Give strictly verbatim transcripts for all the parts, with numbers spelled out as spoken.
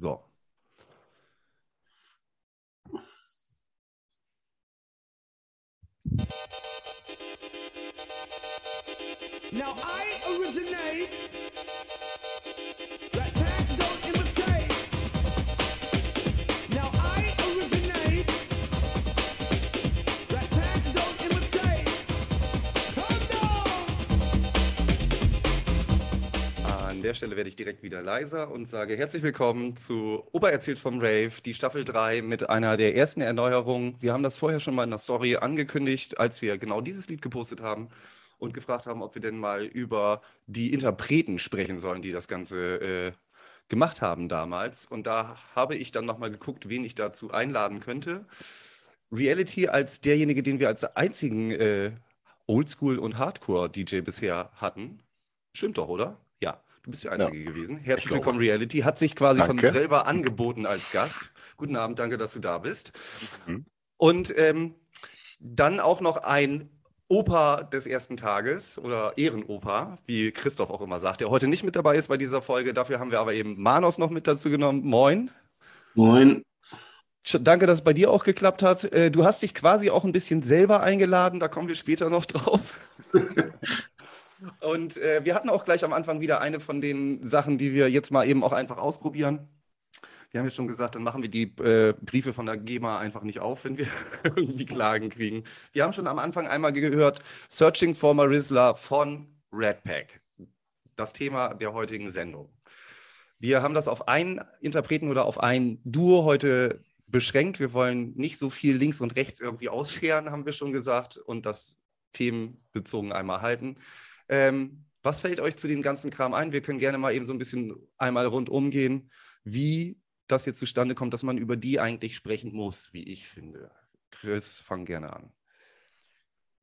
So. Now I originate. RatPack don't imitate. Now I originate. RatPack don't imitate. Come down. An der Stelle werde ich direkt wieder leiser und sage herzlich willkommen zu Opa erzählt vom Rave, die Staffel drei mit einer der ersten Erneuerungen. Wir haben das vorher schon mal in der Story angekündigt, als wir genau dieses Lied gepostet haben. Und gefragt haben, ob wir denn mal über die Interpreten sprechen sollen, die das Ganze äh, gemacht haben damals. Und da habe ich dann nochmal geguckt, wen ich dazu einladen könnte. Reality als derjenige, den wir als einzigen äh, Oldschool- und Hardcore-D J bisher hatten. Stimmt doch, oder? Ja, du bist der Einzige ja. gewesen. Herzlich willkommen, Reality. Hat sich quasi danke. von selber angeboten als Gast. Guten Abend, danke, dass du da bist. Mhm. Und ähm, dann auch noch ein Opa des ersten Tages oder Ehrenopa, wie Christoph auch immer sagt, der heute nicht mit dabei ist bei dieser Folge. Dafür haben wir aber eben Manos noch mit dazu genommen. Moin. Moin. Danke, dass es bei dir auch geklappt hat. Du hast dich quasi auch ein bisschen selber eingeladen, da kommen wir später noch drauf. Und äh, wir hatten auch gleich am Anfang wieder eine von den Sachen, die wir jetzt mal eben auch einfach ausprobieren. Wir haben ja schon gesagt, dann machen wir die äh, Briefe von der GEMA einfach nicht auf, wenn wir irgendwie Klagen kriegen. Wir haben schon am Anfang einmal gehört, Searching for my Rizzla von RatPack. Das Thema der heutigen Sendung. Wir haben das auf einen Interpreten oder auf ein Duo heute beschränkt. Wir wollen nicht so viel links und rechts irgendwie ausscheren, haben wir schon gesagt. Und das themenbezogen einmal halten. Ähm, was fällt euch zu dem ganzen Kram ein? Wir können gerne mal eben so ein bisschen einmal rundum gehen. Wie das jetzt zustande kommt, dass man über die eigentlich sprechen muss, wie ich finde. Chris, fang gerne an.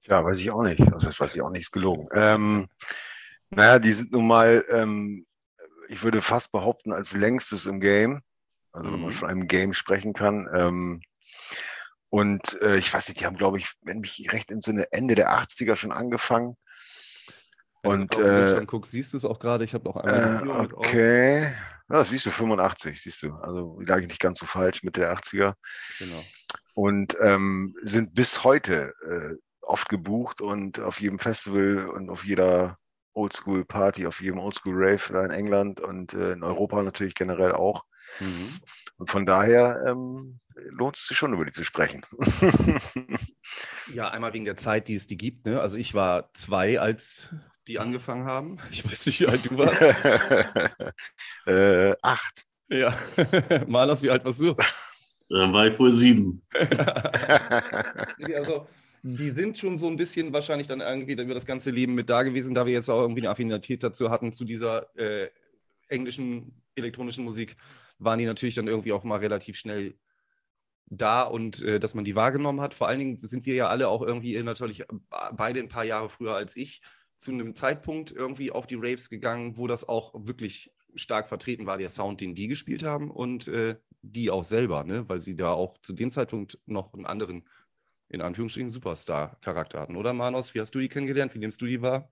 Tja, weiß ich auch nicht. Also das weiß ich auch nicht, ist gelogen. Ähm, naja, die sind nun mal, ähm, ich würde fast behaupten, als längstes im Game. Also mhm. wenn man von einem Game sprechen kann. Ähm, und äh, ich weiß nicht, die haben, glaube ich, wenn mich recht entsinne, Ende der achtziger schon angefangen. Wenn und, du auf äh, den guckst, siehst du es auch gerade. Ich habe auch einmal äh, mit Okay. Auf. Ja, das siehst du, fünfundachtzig, siehst du. Also lag ich nicht ganz so falsch mit der achtziger. Genau. Und ähm, sind bis heute äh, oft gebucht und auf jedem Festival und auf jeder Oldschool-Party, auf jedem Oldschool-Rave da in England und äh, in Europa natürlich generell auch. Mhm. Und von daher ähm, lohnt es sich schon, über die zu sprechen. Ja, einmal wegen der Zeit, die es die gibt. Ne? Also ich war zwei, als die angefangen haben. Ich weiß nicht, wie alt du warst. äh, acht. Ja. Manos, wie alt warst du? Dann war ich wohl sieben. Also, die sind schon so ein bisschen wahrscheinlich dann irgendwie über das ganze Leben mit da gewesen, da wir jetzt auch irgendwie eine Affinität dazu hatten, zu dieser äh, englischen elektronischen Musik, waren die natürlich dann irgendwie auch mal relativ schnell da und äh, dass man die wahrgenommen hat. Vor allen Dingen sind wir ja alle auch irgendwie natürlich beide ein paar Jahre früher als ich, zu einem Zeitpunkt irgendwie auf die Raves gegangen, wo das auch wirklich stark vertreten war, der Sound, den die gespielt haben und äh, die auch selber, ne? Weil sie da auch zu dem Zeitpunkt noch einen anderen, in Anführungsstrichen, Superstar-Charakter hatten. Oder Manos, wie hast du die kennengelernt? Wie nimmst du die wahr?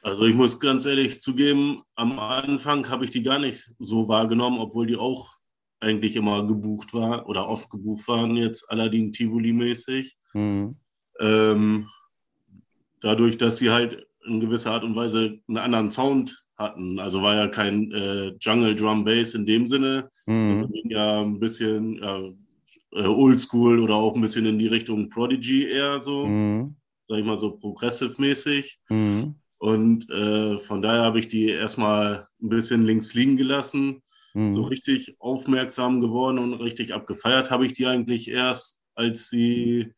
Also ich muss ganz ehrlich zugeben, am Anfang habe ich die gar nicht so wahrgenommen, obwohl die auch eigentlich immer gebucht war oder oft gebucht waren, jetzt Aladdin Tivoli-mäßig. Mhm. Ähm, dadurch, dass sie halt in gewisser Art und Weise einen anderen Sound hatten. Also war ja kein äh, Jungle Drum Bass in dem Sinne, mhm. ja ein bisschen äh, Oldschool oder auch ein bisschen in die Richtung Prodigy eher so, mhm. sag ich mal so progressive-mäßig. Mhm. Und äh, von daher habe ich die erstmal ein bisschen links liegen gelassen, mhm. so richtig aufmerksam geworden und richtig abgefeiert habe ich die eigentlich erst, als sie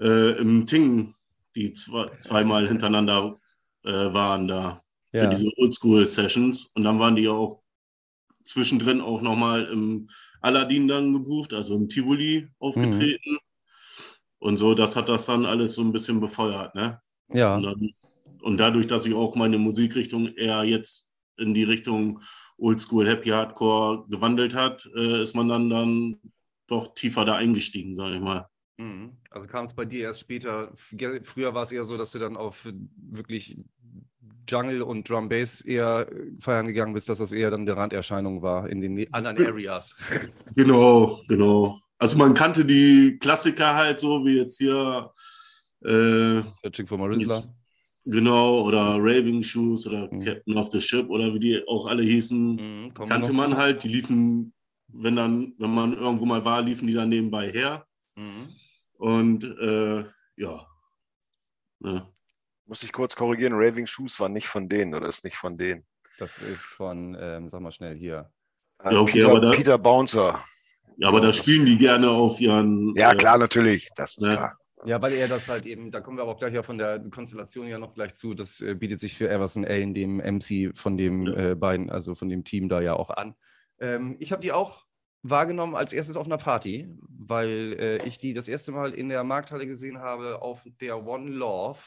äh, im Ting die zwei, zweimal hintereinander äh, waren da für ja. diese Oldschool-Sessions. Und dann waren die ja auch zwischendrin auch nochmal im Aladdin dann gebucht, also im Tivoli aufgetreten. Mhm. Und so, das hat das dann alles so ein bisschen befeuert, ne? Ja. Und, dann, und dadurch, dass ich auch meine Musikrichtung eher jetzt in die Richtung Oldschool, Happy Hardcore gewandelt hat, äh, ist man dann, dann doch tiefer da eingestiegen, sag ich mal. Also kam es bei dir erst später, früher war es eher so, dass du dann auf wirklich Jungle und Drum Bass eher feiern gegangen bist, dass das eher dann eine Randerscheinung war in den anderen Areas. Genau, genau. Also man kannte die Klassiker halt so, wie jetzt hier äh, Searching for my Rizzla. Genau, oder Raving Shoes oder mhm. Captain of the Ship oder wie die auch alle hießen, mhm, kannte man halt. Die liefen, wenn dann, wenn man irgendwo mal war, liefen die dann nebenbei her. Mhm. Und äh, ja. ja. Muss ich kurz korrigieren, Raving Shoes war nicht von denen oder ist nicht von denen? Das ist von, ähm, sag mal schnell hier. Also ja, okay, Peter, aber da, Peter Bouncer. Ja, aber da spielen die gerne auf ihren... Ja, äh, klar, natürlich, das ist ne? klar. Ja, weil er das halt eben, da kommen wir aber auch gleich ja von der Konstellation ja noch gleich zu, das äh, bietet sich für Everson Allen, dem M C von dem ja. äh, beiden, also von dem Team da ja auch an. Ähm, ich habe die auch wahrgenommen als erstes auf einer Party, weil äh, ich die das erste Mal in der Markthalle gesehen habe auf der One Love.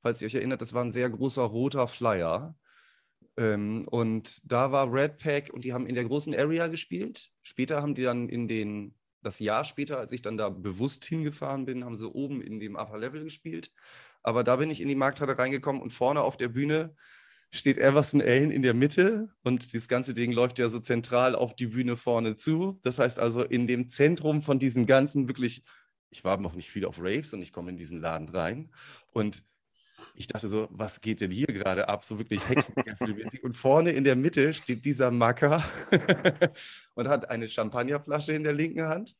Falls ihr euch erinnert, das war ein sehr großer roter Flyer. Ähm, und da war RatPack und die haben in der großen Area gespielt. Später haben die dann in den... Das Jahr später, als ich dann da bewusst hingefahren bin, haben sie oben in dem Upper Level gespielt. Aber da bin ich in die Markthalle reingekommen und vorne auf der Bühne steht Everson Allen in der Mitte und das ganze Ding läuft ja so zentral auf die Bühne vorne zu. Das heißt also, in dem Zentrum von diesem ganzen wirklich, ich war noch nicht viel auf Raves und ich komme in diesen Laden rein und ich dachte so, was geht denn hier gerade ab? So wirklich hexenkesselmäßig. Und vorne in der Mitte steht dieser Macker und hat eine Champagnerflasche in der linken Hand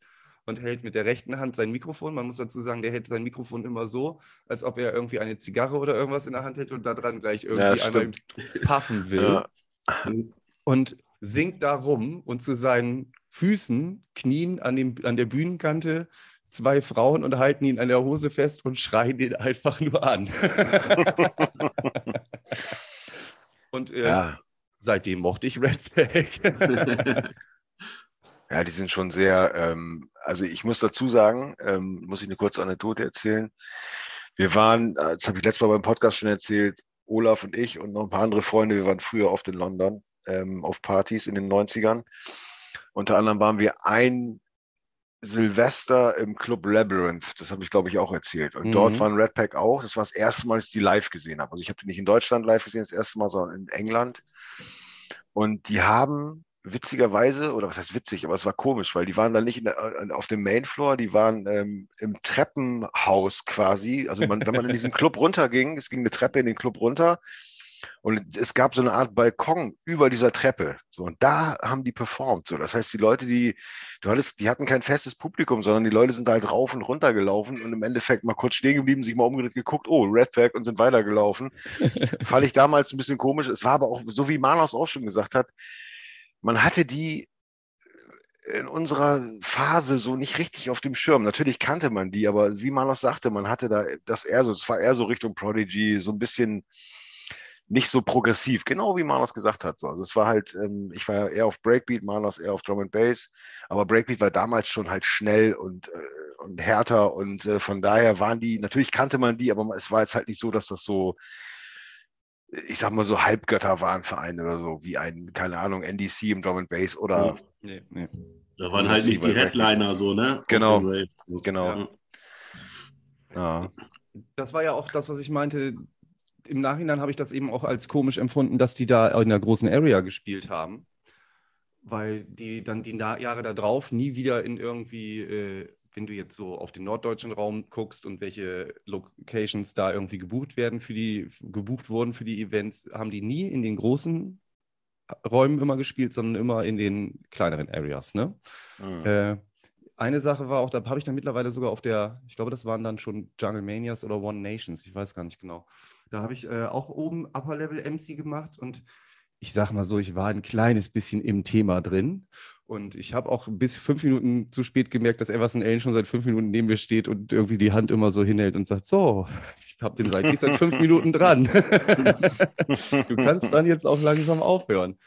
und hält mit der rechten Hand sein Mikrofon. Man muss dazu sagen, der hält sein Mikrofon immer so, als ob er irgendwie eine Zigarre oder irgendwas in der Hand hält und da dran gleich irgendwie ja, einmal puffen will. Ja. Und singt da rum und zu seinen Füßen, Knien an, dem, an der Bühnenkante, zwei Frauen und halten ihn an der Hose fest und schreien ihn einfach nur an. und äh, ja. seitdem mochte ich RatPack. ja, die sind schon sehr, ähm, also ich muss dazu sagen, ähm, muss ich eine kurze Anekdote erzählen. Wir waren, das habe ich letztes Mal beim Podcast schon erzählt, Olaf und ich und noch ein paar andere Freunde, wir waren früher oft in London ähm, auf Partys in den neunzigern. Unter anderem waren wir ein Silvester im Club Labyrinth, das habe ich, glaube ich, auch erzählt. Und mhm. dort waren RatPack auch. Das war das erste Mal, dass ich die live gesehen habe. Also ich habe die nicht in Deutschland live gesehen, das erste Mal, sondern in England. Und die haben witzigerweise, oder was heißt witzig, aber es war komisch, weil die waren da nicht in der, auf dem Mainfloor, die waren ähm, im Treppenhaus quasi. Also man, wenn man in diesen Club runterging, es ging eine Treppe in den Club runter und es gab so eine Art Balkon über dieser Treppe. So, und da haben die performt. So, das heißt, die Leute, die, du hattest, die hatten kein festes Publikum, sondern die Leute sind halt rauf und runter gelaufen und im Endeffekt mal kurz stehen geblieben, sich mal umgedreht, geguckt, oh, RatPack und sind weitergelaufen. Fand ich damals ein bisschen komisch. Es war aber auch, so wie Manos auch schon gesagt hat, man hatte die in unserer Phase so nicht richtig auf dem Schirm. Natürlich kannte man die, aber wie Manos sagte, man hatte da das eher so, es war eher so Richtung Prodigy, so ein bisschen nicht so progressiv, genau wie Manos gesagt hat. So. Also es war halt, ähm, ich war eher auf Breakbeat, Manos eher auf Drum and Bass, aber Breakbeat war damals schon halt schnell und, äh, und härter und äh, von daher waren die, natürlich kannte man die, aber es war jetzt halt nicht so, dass das so, ich sag mal so Halbgötter waren für einen oder so, wie ein, keine Ahnung, N D C im Drum and Bass oder... Nee, nee. Da waren halt nicht die Headliner so, ne? Genau, genau. Ja. Ja. Das war ja auch das, was ich meinte. Im Nachhinein habe ich das eben auch als komisch empfunden, dass die da in der großen Area gespielt haben, weil die dann die Jahre da drauf nie wieder in irgendwie, äh, wenn du jetzt so auf den norddeutschen Raum guckst und welche Locations da irgendwie gebucht werden für die, gebucht wurden für die Events, haben die nie in den großen Räumen immer gespielt, sondern immer in den kleineren Areas, ne? Mhm. Äh, Eine Sache war auch, da habe ich dann mittlerweile sogar auf der, ich glaube, das waren dann schon Jungle Manias oder One Nations, ich weiß gar nicht genau. Da habe ich äh, auch oben Upper Level M C gemacht und ich sage mal so, ich war ein kleines bisschen im Thema drin und ich habe auch bis fünf Minuten zu spät gemerkt, dass Everson Allen schon seit fünf Minuten neben mir steht und irgendwie die Hand immer so hinhält und sagt, so, ich habe den seit, ich seit fünf Minuten dran. Du kannst dann jetzt auch langsam aufhören.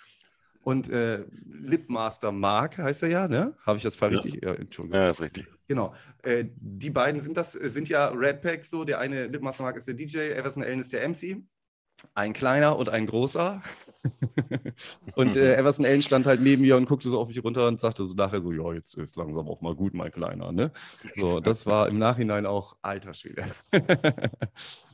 Und äh, Lipmaster Mark heißt er ja, ne? Habe ich das falsch richtig? Ja, Entschuldigung. Ja, ist richtig. Genau. Äh, die beiden sind das, sind ja RatPack so. Der eine, Lipmaster Mark ist der D J, Everson Allen ist der M C. ein kleiner und ein großer. Und äh, Everson Allen stand halt neben mir und guckte so auf mich runter und sagte so nachher so, ja, jetzt ist langsam auch mal gut, mein Kleiner, ne? So, das war im Nachhinein auch alter Schwede.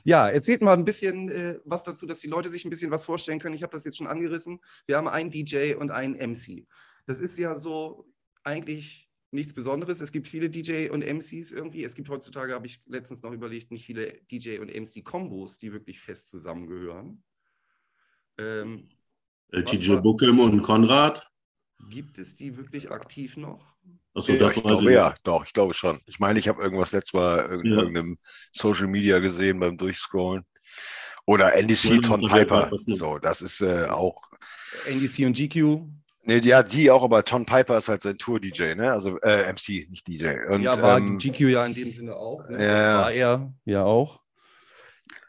Ja, erzählt mal ein bisschen äh, was dazu, dass die Leute sich ein bisschen was vorstellen können. Ich habe das jetzt schon angerissen. Wir haben einen D J und einen M C. Das ist ja so eigentlich nichts Besonderes. Es gibt viele D J und M Cs irgendwie. Es gibt heutzutage, habe ich letztens noch überlegt, nicht viele D J und M C-Kombos, die wirklich fest zusammengehören. Ähm, D J Buckem und Konrad? Gibt es die wirklich aktiv noch? Achso, das ja, ich glaube, ja, doch, ich glaube schon. Ich meine, ich habe irgendwas letztes Mal in ja. irgendeinem Social Media gesehen beim Durchscrollen. Oder N D C, Tom Piper. So, das ist äh, auch... N D C und G Q? Nee, ja, die auch, aber Tom Piper ist halt sein Tour-D J, ne? Also äh, M C, nicht D J. Und, ja, war ähm, G Q ja in dem Sinne auch. Ne? Ja. War er ja auch.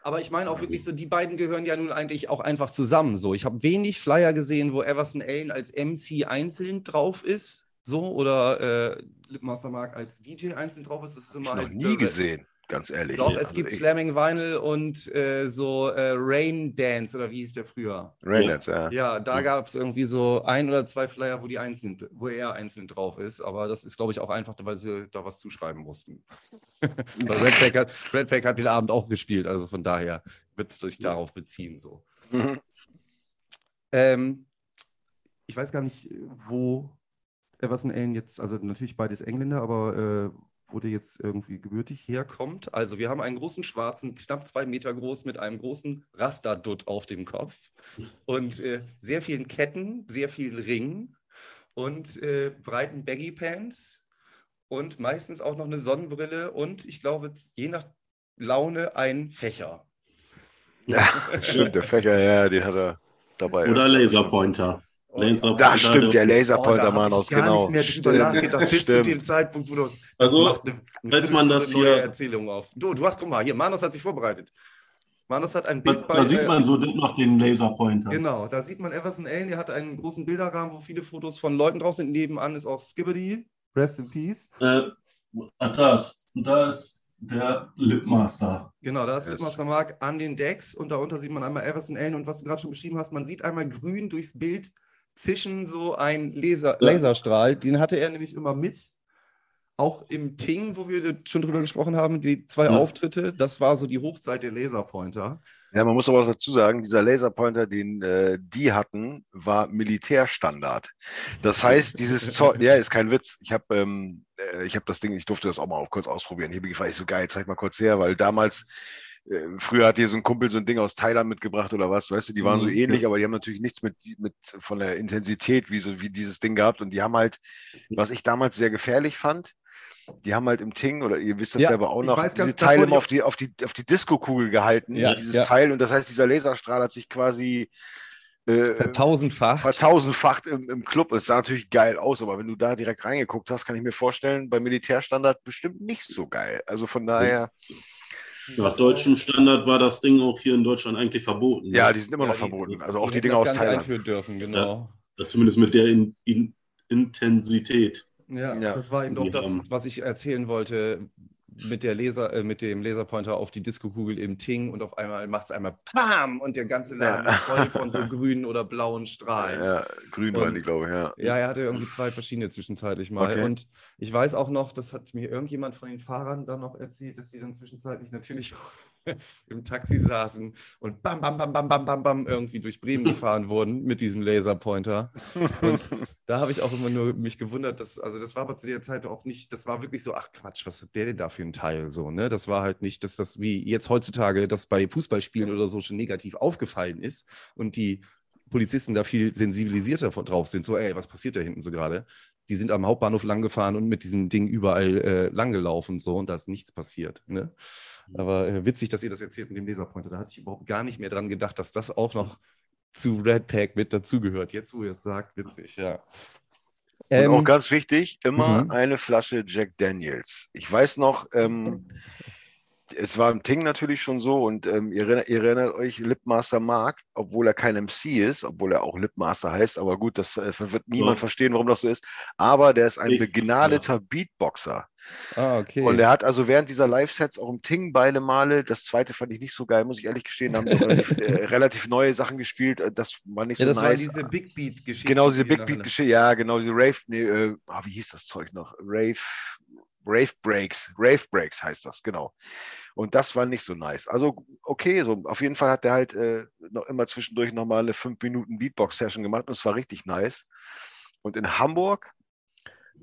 Aber ich meine auch wirklich so, die beiden gehören ja nun eigentlich auch einfach zusammen. So, ich habe wenig Flyer gesehen, wo Everson Allen als M C einzeln drauf ist, so, oder äh, Lipmaster Mark als D J einzeln drauf ist. Das ist immer ich halt noch nie irre. Gesehen, ganz ehrlich. Doch, ja, es also gibt ich... Slamming Vinyl und äh, so äh, Rain Dance, oder wie hieß der früher? Rain Dance, ja. Ja, da ja. gab es irgendwie so ein oder zwei Flyer, wo, die einzeln, wo er einzeln drauf ist, aber das ist, glaube ich, auch einfach, weil sie da was zuschreiben mussten. RatPack hat, RatPack hat den Abend auch gespielt, also von daher wird es sich ja. darauf beziehen. So. Mhm. Ähm, ich weiß gar nicht, wo Everson Allen jetzt, also natürlich beides Engländer, aber... Äh, wo der jetzt irgendwie gebürtig herkommt. Also wir haben einen großen Schwarzen, knapp zwei Meter groß, mit einem großen Rasterdutt auf dem Kopf und äh, sehr vielen Ketten, sehr vielen Ringen und äh, breiten Baggy-Pants und meistens auch noch eine Sonnenbrille und ich glaube, je nach Laune ein Fächer. Ja, stimmt, der Fächer, ja, den hat er dabei. Oder Laserpointer. Laser da stimmt, der Laserpointer, oh, Manos, genau. Ich habe gar nicht mehr drüber nachgedacht, bis zu dem Zeitpunkt, wo du das also, macht eine, eine setzt man das neue hier. Erzählung auf. Du, du hast, guck mal, hier, Manos hat sich vorbereitet. Manos hat ein Bild da, bei... Da sieht man so noch den Laserpointer. Genau, da sieht man Everson Allen, der hat einen großen Bilderrahmen, wo viele Fotos von Leuten drauf sind. Nebenan ist auch Skibbity, Rest in Peace. Äh, das, das... Der Lipmaster. Genau, da ist Lipmaster Mark an den Decks und darunter sieht man einmal Everson Allen und was du gerade schon beschrieben hast, man sieht einmal grün durchs Bild zischen so ein Laser, Laserstrahl, den hatte er nämlich immer mit, auch im Ting, wo wir schon drüber gesprochen haben, die zwei ja. Auftritte, das war so die Hochzeit der Laserpointer. Ja, man muss aber auch dazu sagen, dieser Laserpointer, den äh, die hatten, war Militärstandard. Das heißt, dieses Zeug, ja, ist kein Witz, ich habe ähm, ich hab das Ding, ich durfte das auch mal auch kurz ausprobieren, hier war ich so geil, zeig mal kurz her, weil damals früher hat hier so ein Kumpel so ein Ding aus Thailand mitgebracht oder was, weißt du, die waren so ähnlich, aber die haben natürlich nichts mit, mit von der Intensität wie, so, wie dieses Ding gehabt und die haben halt, was ich damals sehr gefährlich fand, die haben halt im Ting, oder ihr wisst das ja, selber auch noch, diese Teile immer auf die, auf die, auf die Disco-Kugel gehalten, ja, dieses ja. Teil und das heißt, dieser Laserstrahl hat sich quasi äh, vertausendfacht. vertausendfacht im, im Club, es sah natürlich geil aus, aber wenn du da direkt reingeguckt hast, kann ich mir vorstellen, beim Militärstandard bestimmt nicht so geil, also von daher... Nach deutschem Standard war das Ding auch hier in Deutschland eigentlich verboten. Ne? Ja, die sind immer noch ja, die, verboten. Also auch die, die Dinge aus Thailand. Einführen dürfen, genau. Ja, zumindest mit der in, in Intensität. Ja, ja, das war eben doch das, was ich erzählen wollte mit, der Laser, äh, mit dem Laserpointer auf die Disco-Kugel im Ting und auf einmal macht es einmal PAM und der ganze Laden ja. ist voll von so grünen oder blauen Strahlen. Ja, ja. Grün waren die, glaube ich, ja. Ja, er hatte irgendwie zwei verschiedene zwischenzeitlich mal. Okay. Und ich weiß auch noch, das hat mir irgendjemand von den Fahrern dann noch erzählt, dass die dann zwischenzeitlich natürlich im Taxi saßen und bam, bam, bam, bam, bam, bam, bam irgendwie durch Bremen gefahren wurden mit diesem Laserpointer. Und da habe ich auch immer nur mich gewundert, dass, also das war aber zu der Zeit auch nicht, das war wirklich so, ach Quatsch, was hat der denn da für einen Teil so, ne? Das war halt nicht, dass das wie jetzt heutzutage, das bei Fußballspielen oder so schon negativ aufgefallen ist und die Polizisten da viel sensibilisierter drauf sind, so ey, was passiert da hinten so gerade? Die sind am Hauptbahnhof langgefahren und mit diesem Ding überall äh, langgelaufen so und da ist nichts passiert, ne? Aber äh, witzig, dass ihr das erzählt mit dem Laserpointer. Da hatte ich überhaupt gar nicht mehr dran gedacht, dass das auch noch zu RatPack mit dazugehört. Jetzt, wo ihr es sagt, witzig, ja. Und ähm, auch ganz wichtig, immer m-hmm. eine Flasche Jack Daniels. Ich weiß noch, ähm, es war im Ting natürlich schon so und ähm, ihr, erinnert, ihr erinnert euch, Lipmaster Mark, obwohl er kein M C ist, obwohl er auch Lipmaster heißt, aber gut, das äh, wird niemand ja. verstehen, warum das so ist, aber der ist ein Richtig, begnadeter ja. Beatboxer. Ah, okay. Und er hat also während dieser Live-Sets auch im Ting beide Male, das zweite fand ich nicht so geil, muss ich ehrlich gestehen, haben relativ, äh, relativ neue Sachen gespielt, das war nicht ja, so das nice. Das war diese Big Beat-Geschichte. Genau, diese die Big Beat-Geschichte, ja, genau, diese Rave, nee, äh, ah, wie hieß das Zeug noch? Rave... Rave Breaks, Rave Breaks heißt das, genau. Und das war nicht so nice. Also okay, so auf jeden Fall hat der halt äh, noch immer zwischendurch nochmal eine fünf Minuten Beatbox-Session gemacht und es war richtig nice. Und in Hamburg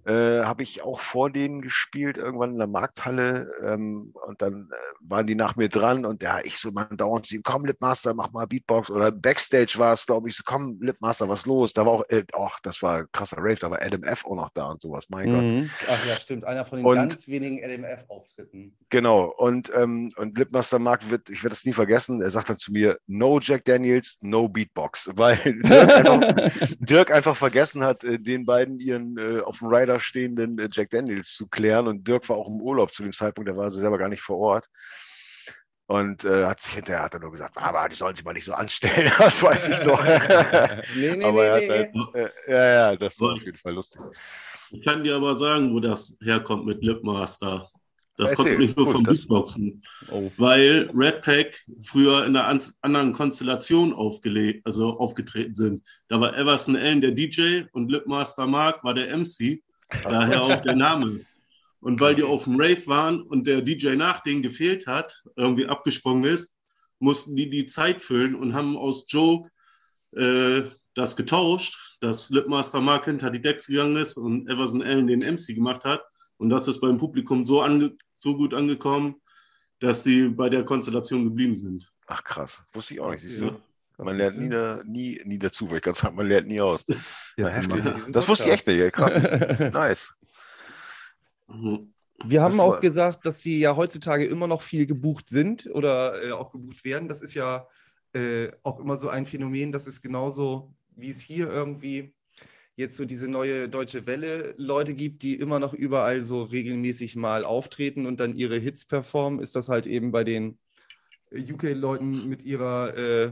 äh, habe ich auch vor denen gespielt, irgendwann in der Markthalle ähm, und dann äh, waren die nach mir dran und ja, ich so, man dauernd zu ihm, komm Lipmaster, mach mal Beatbox oder Backstage war es, glaube ich, so, komm Lipmaster, was los? Da war auch, äh, ach, das war krasser Rave, da war Adam F. auch noch da und sowas, mein mhm. Gott. Ach ja, stimmt, einer von den und, ganz wenigen Adam F-Auftritten. Genau, und, ähm, und Lipmaster Mark wird, ich werde das nie vergessen, er sagt dann zu mir, no Jack Daniels, no Beatbox, weil Dirk, einfach, Dirk einfach vergessen hat, den beiden ihren äh, auf dem Rider stehenden Jack Daniels zu klären und Dirk war auch im Urlaub zu dem Zeitpunkt, der war selber gar nicht vor Ort und äh, hat sich hinterher hat er nur gesagt, aber die sollen sich mal nicht so anstellen, das weiß ich doch. nee, nee, aber er hat halt, äh, ja, ja, das war auf jeden Fall lustig. Ich kann dir aber sagen, wo das herkommt mit Lipmaster. Das Erzähl, kommt nicht nur gut, vom Beatboxen, oh. weil RatPack früher in einer anderen Konstellation aufgele- also aufgetreten sind. Da war Everson Allen der D J und Lipmaster Mark war der M C. Daher auch der Name. Und weil die auf dem Rave waren und der D J nach denen gefehlt hat, irgendwie abgesprungen ist, mussten die die Zeit füllen und haben aus Joke äh, das getauscht, dass Lipmaster Mark hinter die Decks gegangen ist und Everson Allen den M C gemacht hat. Und das ist beim Publikum so, ange- so gut angekommen, dass sie bei der Konstellation geblieben sind. Ach krass, wusste ich auch nicht, siehst du? Ja. Man lernt nie, da, nie, nie dazu, weil ich ganz sagen, man lernt nie aus. Das, heftig. Das wusste ich echt nicht, krass. Nice. Wir haben das auch war... gesagt, dass sie ja heutzutage immer noch viel gebucht sind oder äh, auch gebucht werden. Das ist ja äh, auch immer so ein Phänomen, das ist genauso, wie es hier irgendwie jetzt so diese neue deutsche Welle Leute gibt, die immer noch überall so regelmäßig mal auftreten und dann ihre Hits performen, ist das halt eben bei den U K-Leuten mit ihrer... Äh,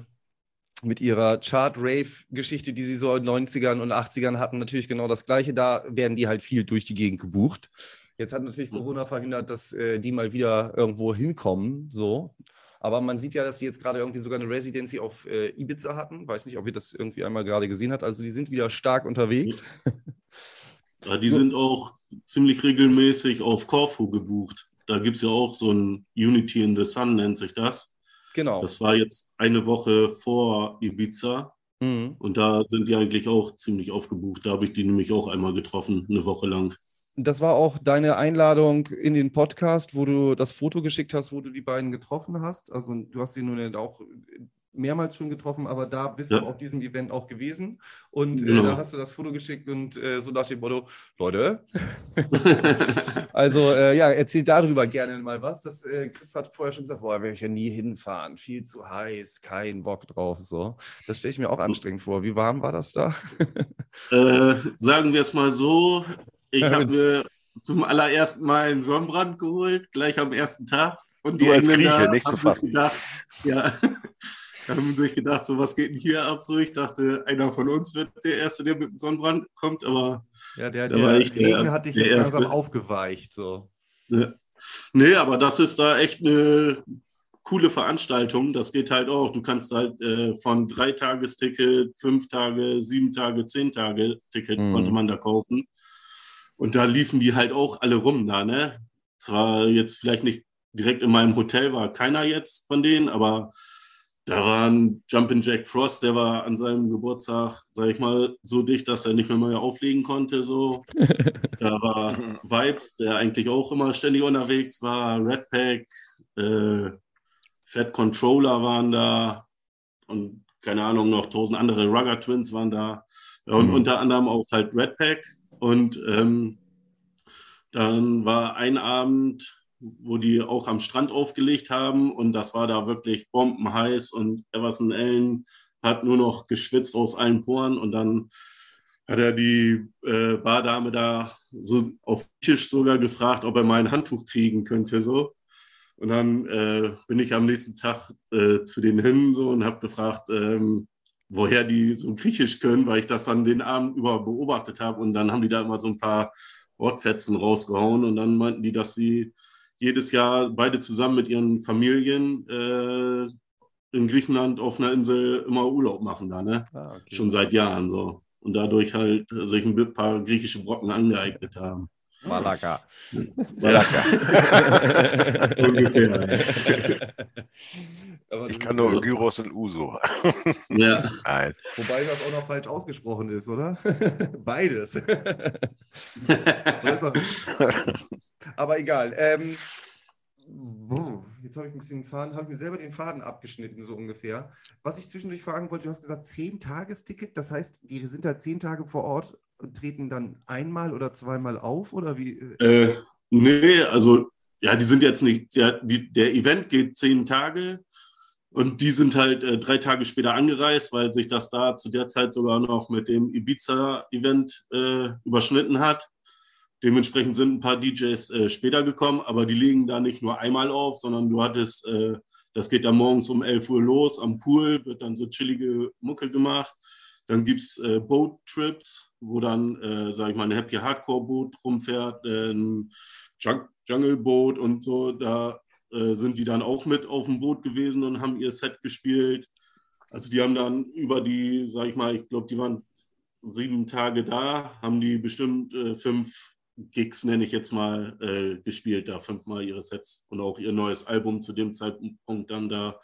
mit ihrer Chart-Rave-Geschichte, die sie so in den neunzigern und achtzigern hatten, natürlich genau das Gleiche. Da werden die halt viel durch die Gegend gebucht. Jetzt hat natürlich Corona verhindert, dass äh, die mal wieder irgendwo hinkommen. So. Aber man sieht ja, dass sie jetzt gerade irgendwie sogar eine Residency auf äh, Ibiza hatten. Weiß nicht, ob ihr das irgendwie einmal gerade gesehen habt. Also die sind wieder stark unterwegs. Ja, die sind auch ziemlich regelmäßig auf Corfu gebucht. Da gibt es ja auch so ein Unity in the Sun, nennt sich das. Genau. Das war jetzt eine Woche vor Ibiza mhm. und da sind die eigentlich auch ziemlich aufgebucht. Da habe ich die nämlich auch einmal getroffen, eine Woche lang. Das war auch deine Einladung in den Podcast, wo du das Foto geschickt hast, wo du die beiden getroffen hast. Also du hast sie nun auch mehrmals schon getroffen, aber da bist ja. du auf diesem Event auch gewesen. Und genau. äh, da hast du das Foto geschickt und äh, so nach dem Motto, Leute. Also äh, ja, erzähl darüber gerne mal was. Das, äh, Chris hat vorher schon gesagt, boah, da werde ich ja nie hinfahren. Viel zu heiß, kein Bock drauf. So. Das stelle ich mir auch anstrengend vor. Wie warm war das da? äh, sagen wir es mal so, ich habe mir zum allerersten Mal einen Sonnenbrand geholt, gleich am ersten Tag. Und die Engländer haben, ja, haben sich gedacht, so was geht denn hier ab? So, ich dachte, einer von uns wird der Erste, der mit dem Sonnenbrand kommt, aber ja, der, da war der, ich der Regen hat dich der jetzt Erste. Langsam aufgeweicht. So. Ja. Nee, aber das ist da echt eine coole Veranstaltung. Das geht halt auch. Du kannst halt äh, von Dreitagesticket, fünf Tage, sieben Tage, zehn Tage Ticket mhm. konnte man da kaufen. Und da liefen die halt auch alle rum da, ne? Zwar jetzt vielleicht nicht direkt in meinem Hotel war keiner jetzt von denen, aber da war ein Jumpin' Jack Frost, der war an seinem Geburtstag, sag ich mal, so dicht, dass er nicht mehr mal auflegen konnte. So. Da war Vibes, der eigentlich auch immer ständig unterwegs war, RatPack, äh, Fat Controller waren da und keine Ahnung, noch tausend andere Rugger Twins waren da und mhm. unter anderem auch halt RatPack. Und ähm, dann war ein Abend, wo die auch am Strand aufgelegt haben und das war da wirklich bombenheiß und Everson Allen hat nur noch geschwitzt aus allen Poren und dann hat er die äh, Bardame da so auf den Tisch sogar gefragt, ob er mal ein Handtuch kriegen könnte. So. Und dann äh, bin ich am nächsten Tag äh, zu denen hin so, und habe gefragt, ähm, woher die so Griechisch können, weil ich das dann den Abend über beobachtet habe. Und dann haben die da immer so ein paar Wortfetzen rausgehauen. Und dann meinten die, dass sie jedes Jahr beide zusammen mit ihren Familien äh, in Griechenland auf einer Insel immer Urlaub machen da, ne? Ah, okay. Schon seit Jahren so. Und dadurch halt sich ein paar griechische Brocken angeeignet haben. Malaka. Malaka. Ungefähr. Aber ich kann nur so Gyros und Uso. Ja. Nein. Wobei das auch noch falsch ausgesprochen ist, oder? Beides. Aber egal. Ähm, boah, jetzt habe ich ein bisschen den Faden, habe ich mir selber den Faden abgeschnitten, so ungefähr. Was ich zwischendurch fragen wollte, du hast gesagt, zehn Tages Ticket, das heißt, die sind da zehn Tage vor Ort und treten dann einmal oder zweimal auf, oder wie? Äh, nee, also, ja, die sind jetzt nicht, der, die, der Event geht zehn Tage und die sind halt äh, drei Tage später angereist, weil sich das da zu der Zeit sogar noch mit dem Ibiza-Event äh, überschnitten hat. Dementsprechend sind ein paar D Js äh, später gekommen, aber die legen da nicht nur einmal auf, sondern du hattest, äh, das geht dann morgens um elf Uhr los, am Pool wird dann so chillige Mucke gemacht. Dann gibt es äh, Boat-Trips, wo dann, äh, sag ich mal, ein Happy-Hardcore-Boot rumfährt, äh, ein Jungle-Boot und so. Da äh, sind die dann auch mit auf dem Boot gewesen und haben ihr Set gespielt. Also die haben dann über die, sag ich mal, ich glaube, die waren sieben Tage da, haben die bestimmt äh, fünf Gigs, nenne ich jetzt mal, äh, gespielt da, fünfmal ihre Sets und auch ihr neues Album zu dem Zeitpunkt dann da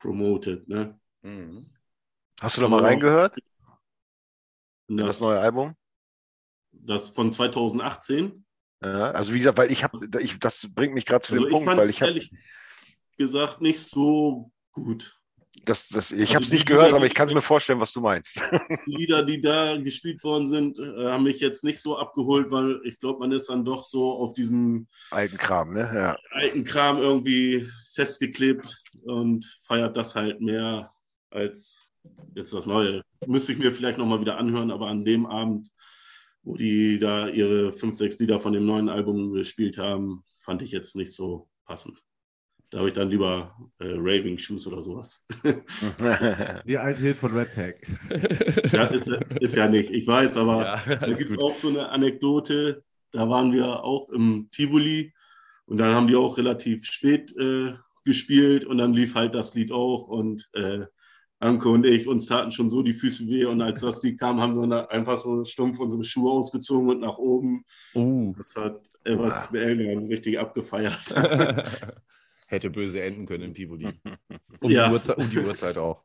promotet, ne? Mhm. Hast du da mal reingehört? Das, das neue Album? Das von zwanzig achtzehn? Ja, also wie gesagt, weil ich habe, ich, das bringt mich gerade zu also dem ich Punkt, weil ich habe ehrlich gesagt nicht so gut. Das, das, ich also habe es nicht gehört, Lieder, aber ich kann es mir vorstellen, was du meinst. Die Lieder, die da gespielt worden sind, haben mich jetzt nicht so abgeholt, weil ich glaube, man ist dann doch so auf diesen alten Kram, ne? Ja. Alten Kram irgendwie festgeklebt und feiert das halt mehr als jetzt das Neue. Müsste ich mir vielleicht nochmal wieder anhören, aber an dem Abend, wo die da ihre fünf, sechs Lieder von dem neuen Album gespielt haben, fand ich jetzt nicht so passend. Da habe ich dann lieber äh, Raving Shoes oder sowas. Die alte Hit von RatPack. Ja, ist, ist ja nicht, ich weiß, aber ja, da gibt es auch so eine Anekdote, da waren wir auch im Tivoli und dann haben die auch relativ spät äh, gespielt und dann lief halt das Lied auch und äh, Anke und ich, uns taten schon so die Füße weh und als das Lied kam, haben wir einfach so stumpf unsere Schuhe ausgezogen und nach oben. Uh. Das hat etwas ah. richtig abgefeiert. Hätte böse enden können im Tivoli. Um, ja. um die Uhrzeit auch.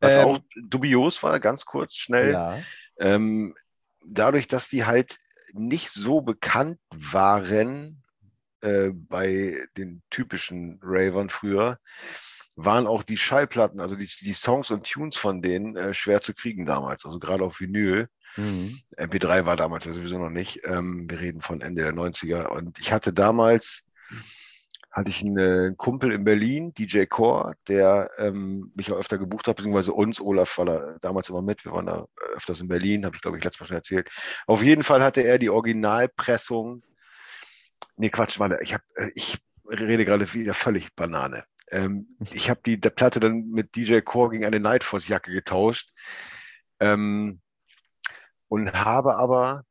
Was ähm, auch dubios war, ganz kurz, schnell, ja. ähm, dadurch, dass die halt nicht so bekannt waren äh, bei den typischen Ravern früher, waren auch die Schallplatten, also die, die Songs und Tunes von denen äh, schwer zu kriegen damals, also gerade auf Vinyl. Mhm. M P drei war damals ja sowieso noch nicht. Ähm, wir reden von Ende der neunziger. Und ich hatte damals, hatte ich einen Kumpel in Berlin, D J Core, der ähm, mich auch öfter gebucht hat, beziehungsweise uns, Olaf war da damals immer mit, wir waren da öfters in Berlin, habe ich glaube ich letztes Mal schon erzählt. Auf jeden Fall hatte er die Originalpressung, nee Quatsch, Mann, ich, hab, ich rede gerade wieder völlig Banane. Ähm, ich habe die der Platte dann mit D J Core gegen eine Night Force Jacke getauscht ähm, und habe aber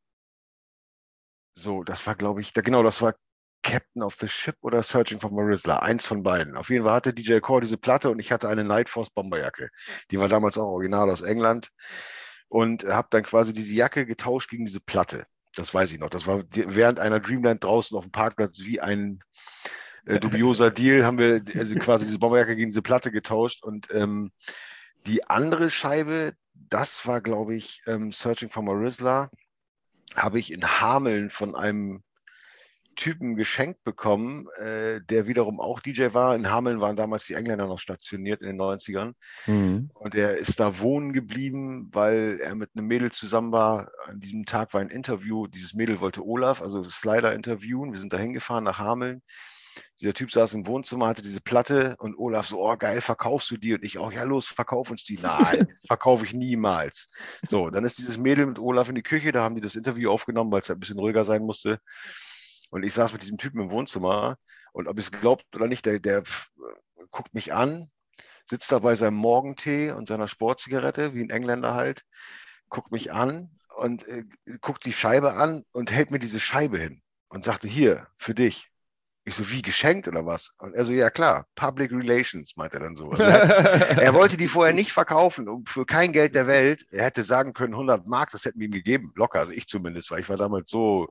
so, das war glaube ich, da, genau, das war Captain of the Ship oder Searching for my Rizzla, eins von beiden. Auf jeden Fall hatte D J Core diese Platte und ich hatte eine Night Force Bomberjacke. Die war damals auch original aus England und habe dann quasi diese Jacke getauscht gegen diese Platte. Das weiß ich noch. Das war während einer Dreamland draußen auf dem Parkplatz wie ein Äh, dubioser Deal, haben wir also quasi diese Bomberjacke gegen diese Platte getauscht und ähm, die andere Scheibe, das war glaube ich ähm, Searching for my Rizzla, habe ich in Hameln von einem Typen geschenkt bekommen, äh, der wiederum auch D J war. In Hameln waren damals die Engländer noch stationiert in den neunzigern mhm. und er ist da wohnen geblieben, weil er mit einem Mädel zusammen war. An diesem Tag war ein Interview, dieses Mädel wollte Olaf, also Slider interviewen, wir sind da hingefahren nach Hameln. Dieser Typ saß im Wohnzimmer, hatte diese Platte und Olaf so, oh geil, verkaufst du die? Und ich auch, ja los, verkauf uns die. Nein, verkaufe ich niemals. So, dann ist dieses Mädel mit Olaf in die Küche, da haben die das Interview aufgenommen, weil es ein bisschen ruhiger sein musste. Und ich saß mit diesem Typen im Wohnzimmer und ob ihr es glaubt oder nicht, der, der guckt mich an, sitzt da bei seinem Morgentee und seiner Sportzigarette, wie ein Engländer halt, guckt mich an und äh, guckt die Scheibe an und hält mir diese Scheibe hin und sagte, hier, für dich. Ich so, wie, geschenkt oder was? Und er so, ja klar, Public Relations, meint er dann so. Also er, hat, er wollte die vorher nicht verkaufen, und für kein Geld der Welt. Er hätte sagen können, hundert Mark, das hätten wir ihm gegeben, locker, also ich zumindest, weil ich war damals so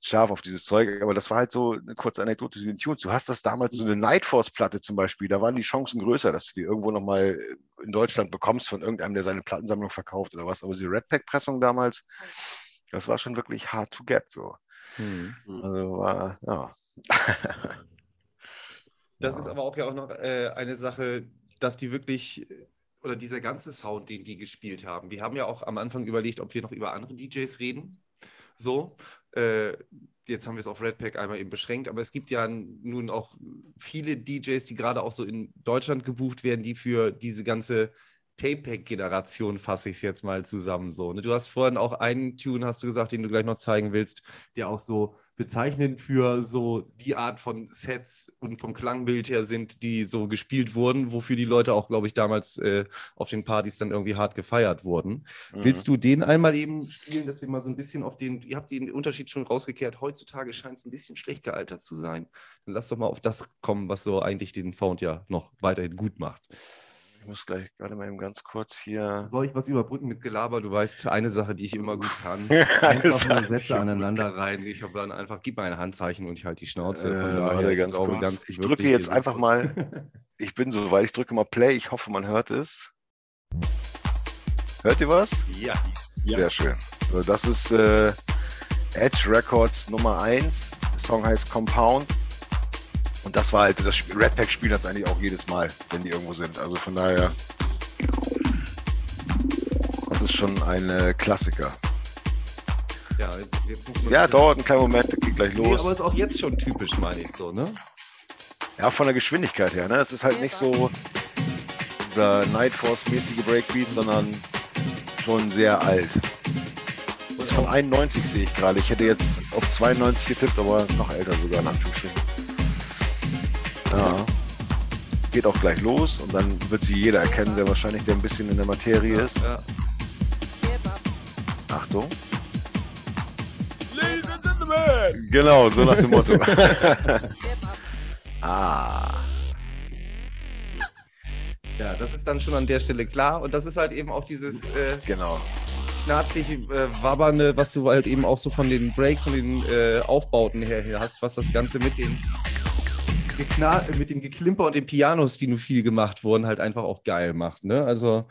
scharf auf dieses Zeug, aber das war halt so eine kurze Anekdote zu den Tunes. Du hast das damals, so eine Night Force Platte zum Beispiel, da waren die Chancen größer, dass du die irgendwo nochmal in Deutschland bekommst von irgendeinem, der seine Plattensammlung verkauft oder was, aber diese RatPack-Pressung damals, das war schon wirklich hard to get, so. Hm. Also war, ja. Das ja. ist aber auch ja auch noch äh, eine Sache, dass die wirklich, oder dieser ganze Sound, den die gespielt haben, wir haben ja auch am Anfang überlegt, ob wir noch über andere D Js reden, so, äh, jetzt haben wir es auf RatPack einmal eben beschränkt, aber es gibt ja nun auch viele D Js, die gerade auch so in Deutschland gebucht werden, die für diese ganze Tape-Pack-Generation fasse ich es jetzt mal zusammen so. Ne? Du hast vorhin auch einen Tune, hast du gesagt, den du gleich noch zeigen willst, der auch so bezeichnend für so die Art von Sets und vom Klangbild her sind, die so gespielt wurden, wofür die Leute auch, glaube ich, damals äh, auf den Partys dann irgendwie hart gefeiert wurden. Mhm. Willst du den einmal eben spielen, dass wir mal so ein bisschen auf den, ihr habt den Unterschied schon rausgekehrt, heutzutage scheint es ein bisschen schlecht gealtert zu sein. Dann lass doch mal auf das kommen, was so eigentlich den Sound ja noch weiterhin gut macht. Ich muss gleich gerade mal eben ganz kurz hier... Soll ich was überbrücken mit Gelaber? Du weißt, eine Sache, die ich immer gut kann. Einfach nur Sätze aneinander rein. Ich habe dann einfach, gib mir ein Handzeichen und ich halte die Schnauze. Äh, daher, ganz ich, ganz ich drücke jetzt einfach kurz. mal, ich bin soweit, ich drücke mal Play. Ich hoffe, man hört es. Hört ihr was? Ja. ja. Sehr schön. Also das ist äh, Edge Records Nummer eins. Der Song heißt Compound. Und das war halt, das RatPack spielt das eigentlich auch jedes Mal, wenn die irgendwo sind. Also von daher, das ist schon ein Klassiker. Ja, jetzt muss man ja dauert einen kleinen Moment, das geht gleich los. Nee, aber ist auch jetzt schon typisch, meine ich so, ne? Ja, von der Geschwindigkeit her, ne? Es ist halt nicht so dieser Night Force-mäßige Breakbeat, sondern schon sehr alt. Das ist von einundneunzig, sehe ich gerade. Ich hätte jetzt auf zweiundneunzig getippt, aber noch älter sogar, in Anführungsstrichen. Ja. Geht auch gleich los und dann wird sie jeder erkennen, der wahrscheinlich der ein bisschen in der Materie ist. Ja. Achtung. Ladies and Gentlemen! Genau, so nach dem Motto. ah. Ja, das ist dann schon an der Stelle klar und das ist halt eben auch dieses... Äh, genau. Nazi äh, wabernde, was du halt eben auch so von den Breaks und den äh, Aufbauten her, her hast, was das Ganze mit den... mit dem Geklimper und den Pianos, die nur viel gemacht wurden, halt einfach auch geil macht. Ne? Also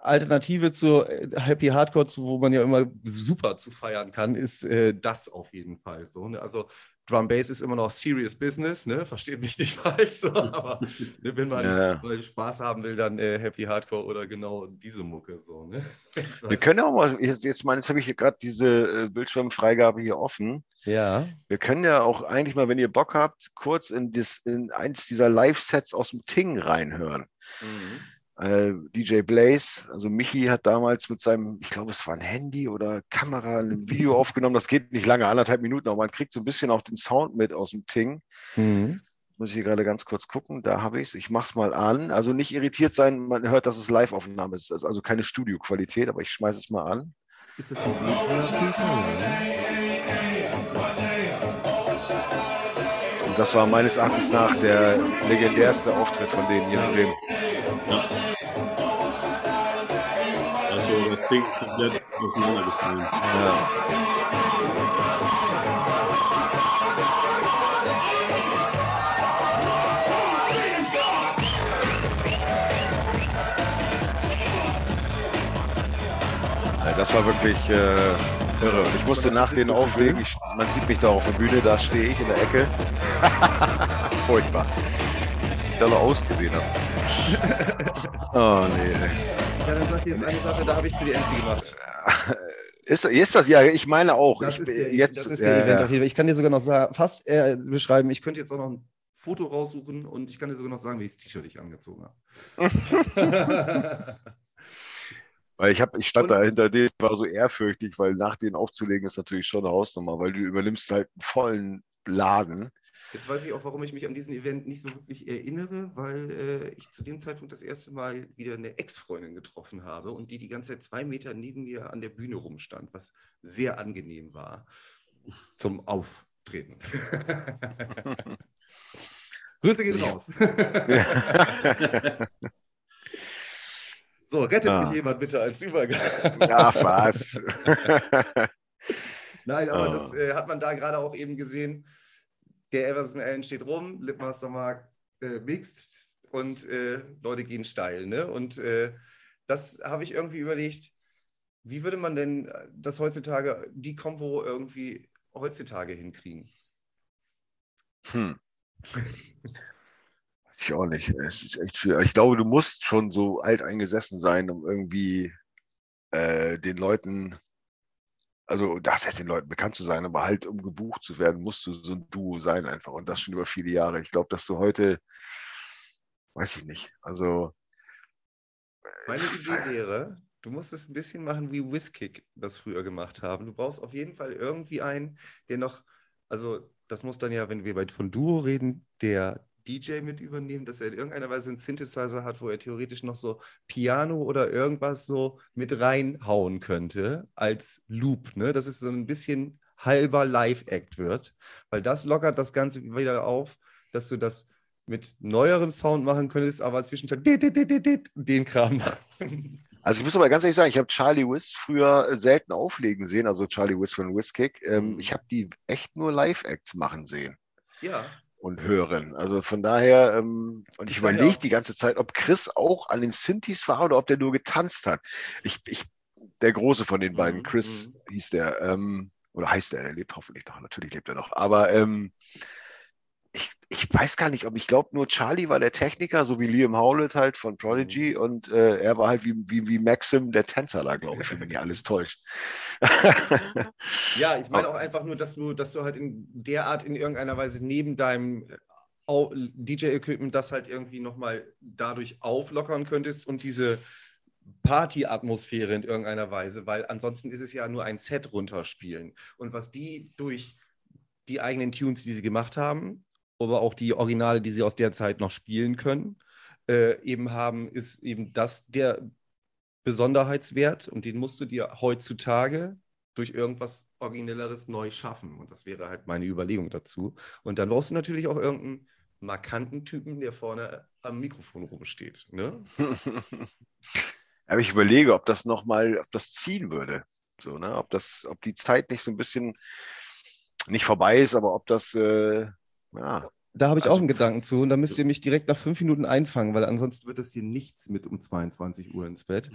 Alternative zu Happy Hardcore, wo man ja immer super zu feiern kann, ist äh, das auf jeden Fall so. Ne? Also Drum Bass ist immer noch Serious Business, ne? Versteht mich nicht falsch, so, aber ne, wenn man ja. Spaß haben will, dann äh, Happy Hardcore oder genau diese Mucke. So, ne? Wir können ja auch mal, jetzt, jetzt, meine, jetzt habe ich gerade diese äh, Bildschirmfreigabe hier offen. Ja. Wir können ja auch eigentlich mal, wenn ihr Bock habt, kurz in, dis, in eins dieser Live-Sets aus dem Ting reinhören. Mhm. D J Blaze, also Michi hat damals mit seinem, ich glaube es war ein Handy oder Kamera, ein Video aufgenommen, das geht nicht lange, anderthalb Minuten, aber man kriegt so ein bisschen auch den Sound mit aus dem Ting. Mhm. Muss ich hier gerade ganz kurz gucken, da habe ich es, ich mache es mal an, also nicht irritiert sein, man hört, dass es Live-Aufnahme ist, also keine Studio-Qualität, aber ich schmeiße es mal an. Ist das ein Sieg oder ein Und das war meines Erachtens nach der legendärste Auftritt von denen hier in Bremen. Ja. Also das Ding komplett auseinandergefallen. Ja. Ja, das war wirklich äh, irre. Ich musste nach denen auflegen. Ich, man sieht mich da auf der Bühne, da stehe ich in der Ecke. Furchtbar. Ich da noch ausgesehen habe. Oh nee. Ja, dann sag ich jetzt eine Sache, da habe ich zu die M C gemacht. Ist, ist das? Ja, ich meine auch. Das ich, ist der, jetzt, das ist der äh, Event auf jeden Fall. Ich kann dir sogar noch sagen, fast äh, beschreiben, ich könnte jetzt auch noch ein Foto raussuchen und ich kann dir sogar noch sagen, wie ich das T-Shirt ich angezogen habe. Weil ich hab, ich stand da hinter dir, war so ehrfürchtig, weil nach denen aufzulegen ist natürlich schon eine Hausnummer, weil du übernimmst halt einen vollen Laden. Jetzt weiß ich auch, warum ich mich an diesen Event nicht so wirklich erinnere, weil äh, ich zu dem Zeitpunkt das erste Mal wieder eine Ex-Freundin getroffen habe und die die ganze Zeit zwei Meter neben mir an der Bühne rumstand, was sehr angenehm war zum Auftreten. Grüße gehen raus. So, rettet ah. mich jemand bitte als Übergang. Ja, was? Nein, aber ah. das äh, hat man da gerade auch eben gesehen. Der Everson Allen steht rum, Lipmaster Mark äh, mixt und äh, Leute gehen steil. Ne? Und äh, das habe ich irgendwie überlegt, wie würde man denn das heutzutage, die Kombo irgendwie heutzutage hinkriegen? Hm. Weiß ich auch nicht. Es ist echt schwierig. Ich glaube, du musst schon so alteingesessen sein, um irgendwie äh, den Leuten... Also, das heißt, den Leuten bekannt zu sein, aber halt, um gebucht zu werden, musst du so ein Duo sein einfach. Und das schon über viele Jahre. Ich glaube, dass du heute, weiß ich nicht, also... Meine Idee wäre, du musst es ein bisschen machen, wie Whizzkid das früher gemacht haben. Du brauchst auf jeden Fall irgendwie einen, der noch, also das muss dann ja, wenn wir von Duo reden, der D J mit übernehmen, dass er in irgendeiner Weise einen Synthesizer hat, wo er theoretisch noch so Piano oder irgendwas so mit reinhauen könnte als Loop, ne? Dass es so ein bisschen halber Live-Act wird, weil das lockert das Ganze wieder auf, dass du das mit neuerem Sound machen könntest, aber zwischendurch den Kram machen. Also ich muss aber ganz ehrlich sagen, ich habe Charlie Whizz früher selten auflegen sehen, also Charlie Whizz von Whizzkick. Ähm, ich habe die echt nur Live-Acts machen sehen. Ja. Und hören. Also von daher, ähm, und ich überlege ja die ganze Zeit, ob Chris auch an den Synthes war oder ob der nur getanzt hat. Ich, ich, der Große von den beiden, Chris mhm. hieß der, ähm, oder heißt der, der lebt hoffentlich noch, natürlich lebt er noch, aber ähm, ich, ich weiß gar nicht, ob ich glaube, nur Charlie war der Techniker, so wie Liam Howlett halt von Prodigy mhm. und äh, er war halt wie, wie, wie Maxim der Tänzer da, glaube ich, wenn mich alles täuscht. Ja, ich meine auch einfach nur, dass du, dass du halt in der Art in irgendeiner Weise neben deinem D J-Equipment das halt irgendwie nochmal dadurch auflockern könntest und diese Party-Atmosphäre in irgendeiner Weise, weil ansonsten ist es ja nur ein Set runterspielen. Und was die durch die eigenen Tunes, die sie gemacht haben, aber auch die Originale, die sie aus der Zeit noch spielen können, äh, eben haben, ist eben das der Besonderheitswert und den musst du dir heutzutage durch irgendwas Originelleres neu schaffen und das wäre halt meine Überlegung dazu. Und dann brauchst du natürlich auch irgendeinen markanten Typen, der vorne am Mikrofon rumsteht. Ne? Aber ich überlege, ob das nochmal, ob das ziehen würde. So, ne? Ob das, ob die Zeit nicht so ein bisschen nicht vorbei ist, aber ob das... Äh, ja. Da habe ich also, auch einen Gedanken zu und da müsst ihr mich direkt nach fünf Minuten einfangen, weil ansonsten wird das hier nichts mit um zweiundzwanzig Uhr ins Bett.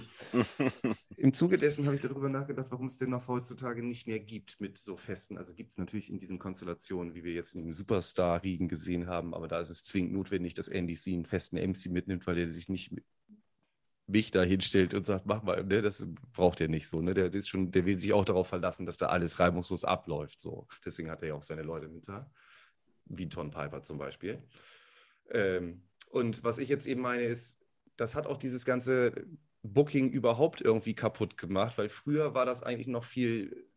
Im Zuge dessen habe ich darüber nachgedacht, warum es denn das heutzutage nicht mehr gibt mit so Festen. Also gibt es natürlich in diesen Konstellationen, wie wir jetzt in dem Superstar-Riegen gesehen haben, aber da ist es zwingend notwendig, dass N D C einen festen M C mitnimmt, weil er sich nicht mit mich da hinstellt und sagt, mach mal, ne, das braucht er nicht so. Ne? Der, ist schon, der will sich auch darauf verlassen, dass da alles reibungslos abläuft. So. Deswegen hat er ja auch seine Leute mit da. Wie Tom Piper zum Beispiel. Ähm, und was ich jetzt eben meine ist, das hat auch dieses ganze Booking überhaupt irgendwie kaputt gemacht, weil früher war das eigentlich noch viel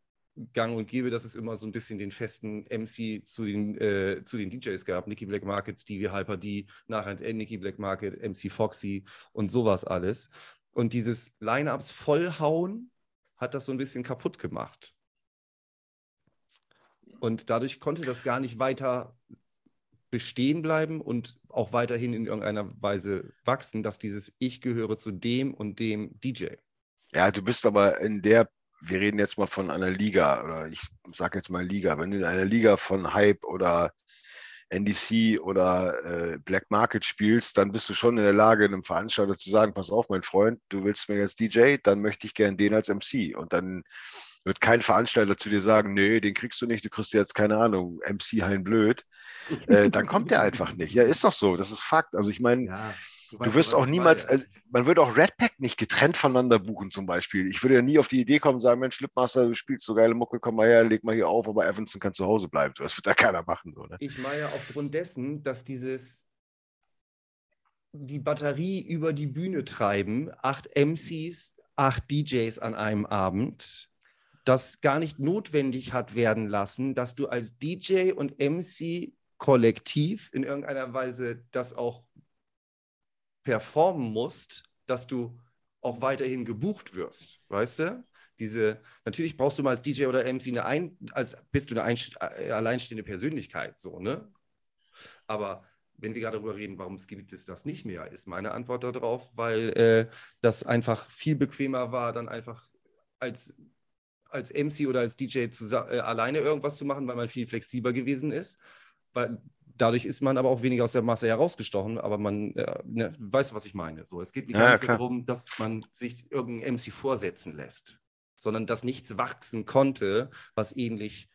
gang und gäbe, dass es immer so ein bisschen den festen M C zu den, äh, zu den D Js gab. Nicky Black Market, Stevie Hyper D, nachher Nicky Black Market, M C Foxy und sowas alles. Und dieses Line-Ups vollhauen hat das so ein bisschen kaputt gemacht. Und dadurch konnte das gar nicht weiter bestehen bleiben und auch weiterhin in irgendeiner Weise wachsen, dass dieses Ich gehöre zu dem und dem D J. Ja, du bist aber in der, wir reden jetzt mal von einer Liga, oder ich sage jetzt mal Liga, wenn du in einer Liga von Hype oder N D C oder äh, Black Market spielst, dann bist du schon in der Lage, einem Veranstalter zu sagen, pass auf, mein Freund, du willst mir jetzt D J, dann möchte ich gerne den als M C. Und dann wird kein Veranstalter zu dir sagen, nee, den kriegst du nicht, du kriegst jetzt, keine Ahnung, M C Hein Blöd, äh, dann kommt der einfach nicht. Ja, ist doch so, das ist Fakt. Also ich meine, ja, du, du wirst auch niemals, also, man wird auch RatPack nicht getrennt voneinander buchen zum Beispiel. Ich würde ja nie auf die Idee kommen und sagen, Mensch, Lipmaster, du spielst so geile Mucke, komm mal her, leg mal hier auf, aber Evanson kann zu Hause bleiben. Das wird da keiner machen. So, ne? Ich meine aufgrund dessen, dass dieses die Batterie über die Bühne treiben, acht M Cs acht D Js an einem Abend, das gar nicht notwendig hat werden lassen, dass du als D J und M C kollektiv in irgendeiner Weise das auch performen musst, dass du auch weiterhin gebucht wirst, weißt du? Diese, natürlich brauchst du mal als D J oder M C eine ein, als bist du eine ein, alleinstehende Persönlichkeit, so, ne? Aber wenn wir gerade darüber reden, warum es gibt es das nicht mehr, ist meine Antwort darauf, weil äh, das einfach viel bequemer war, dann einfach als, als M C oder als D J zu, äh, alleine irgendwas zu machen, weil man viel flexibler gewesen ist. Weil dadurch ist man aber auch weniger aus der Masse herausgestochen, aber man äh, ne, weiß, was ich meine. So, es geht nicht ja, darum, dass man sich irgendeinen M C vorsetzen lässt, sondern dass nichts wachsen konnte, was ähnlich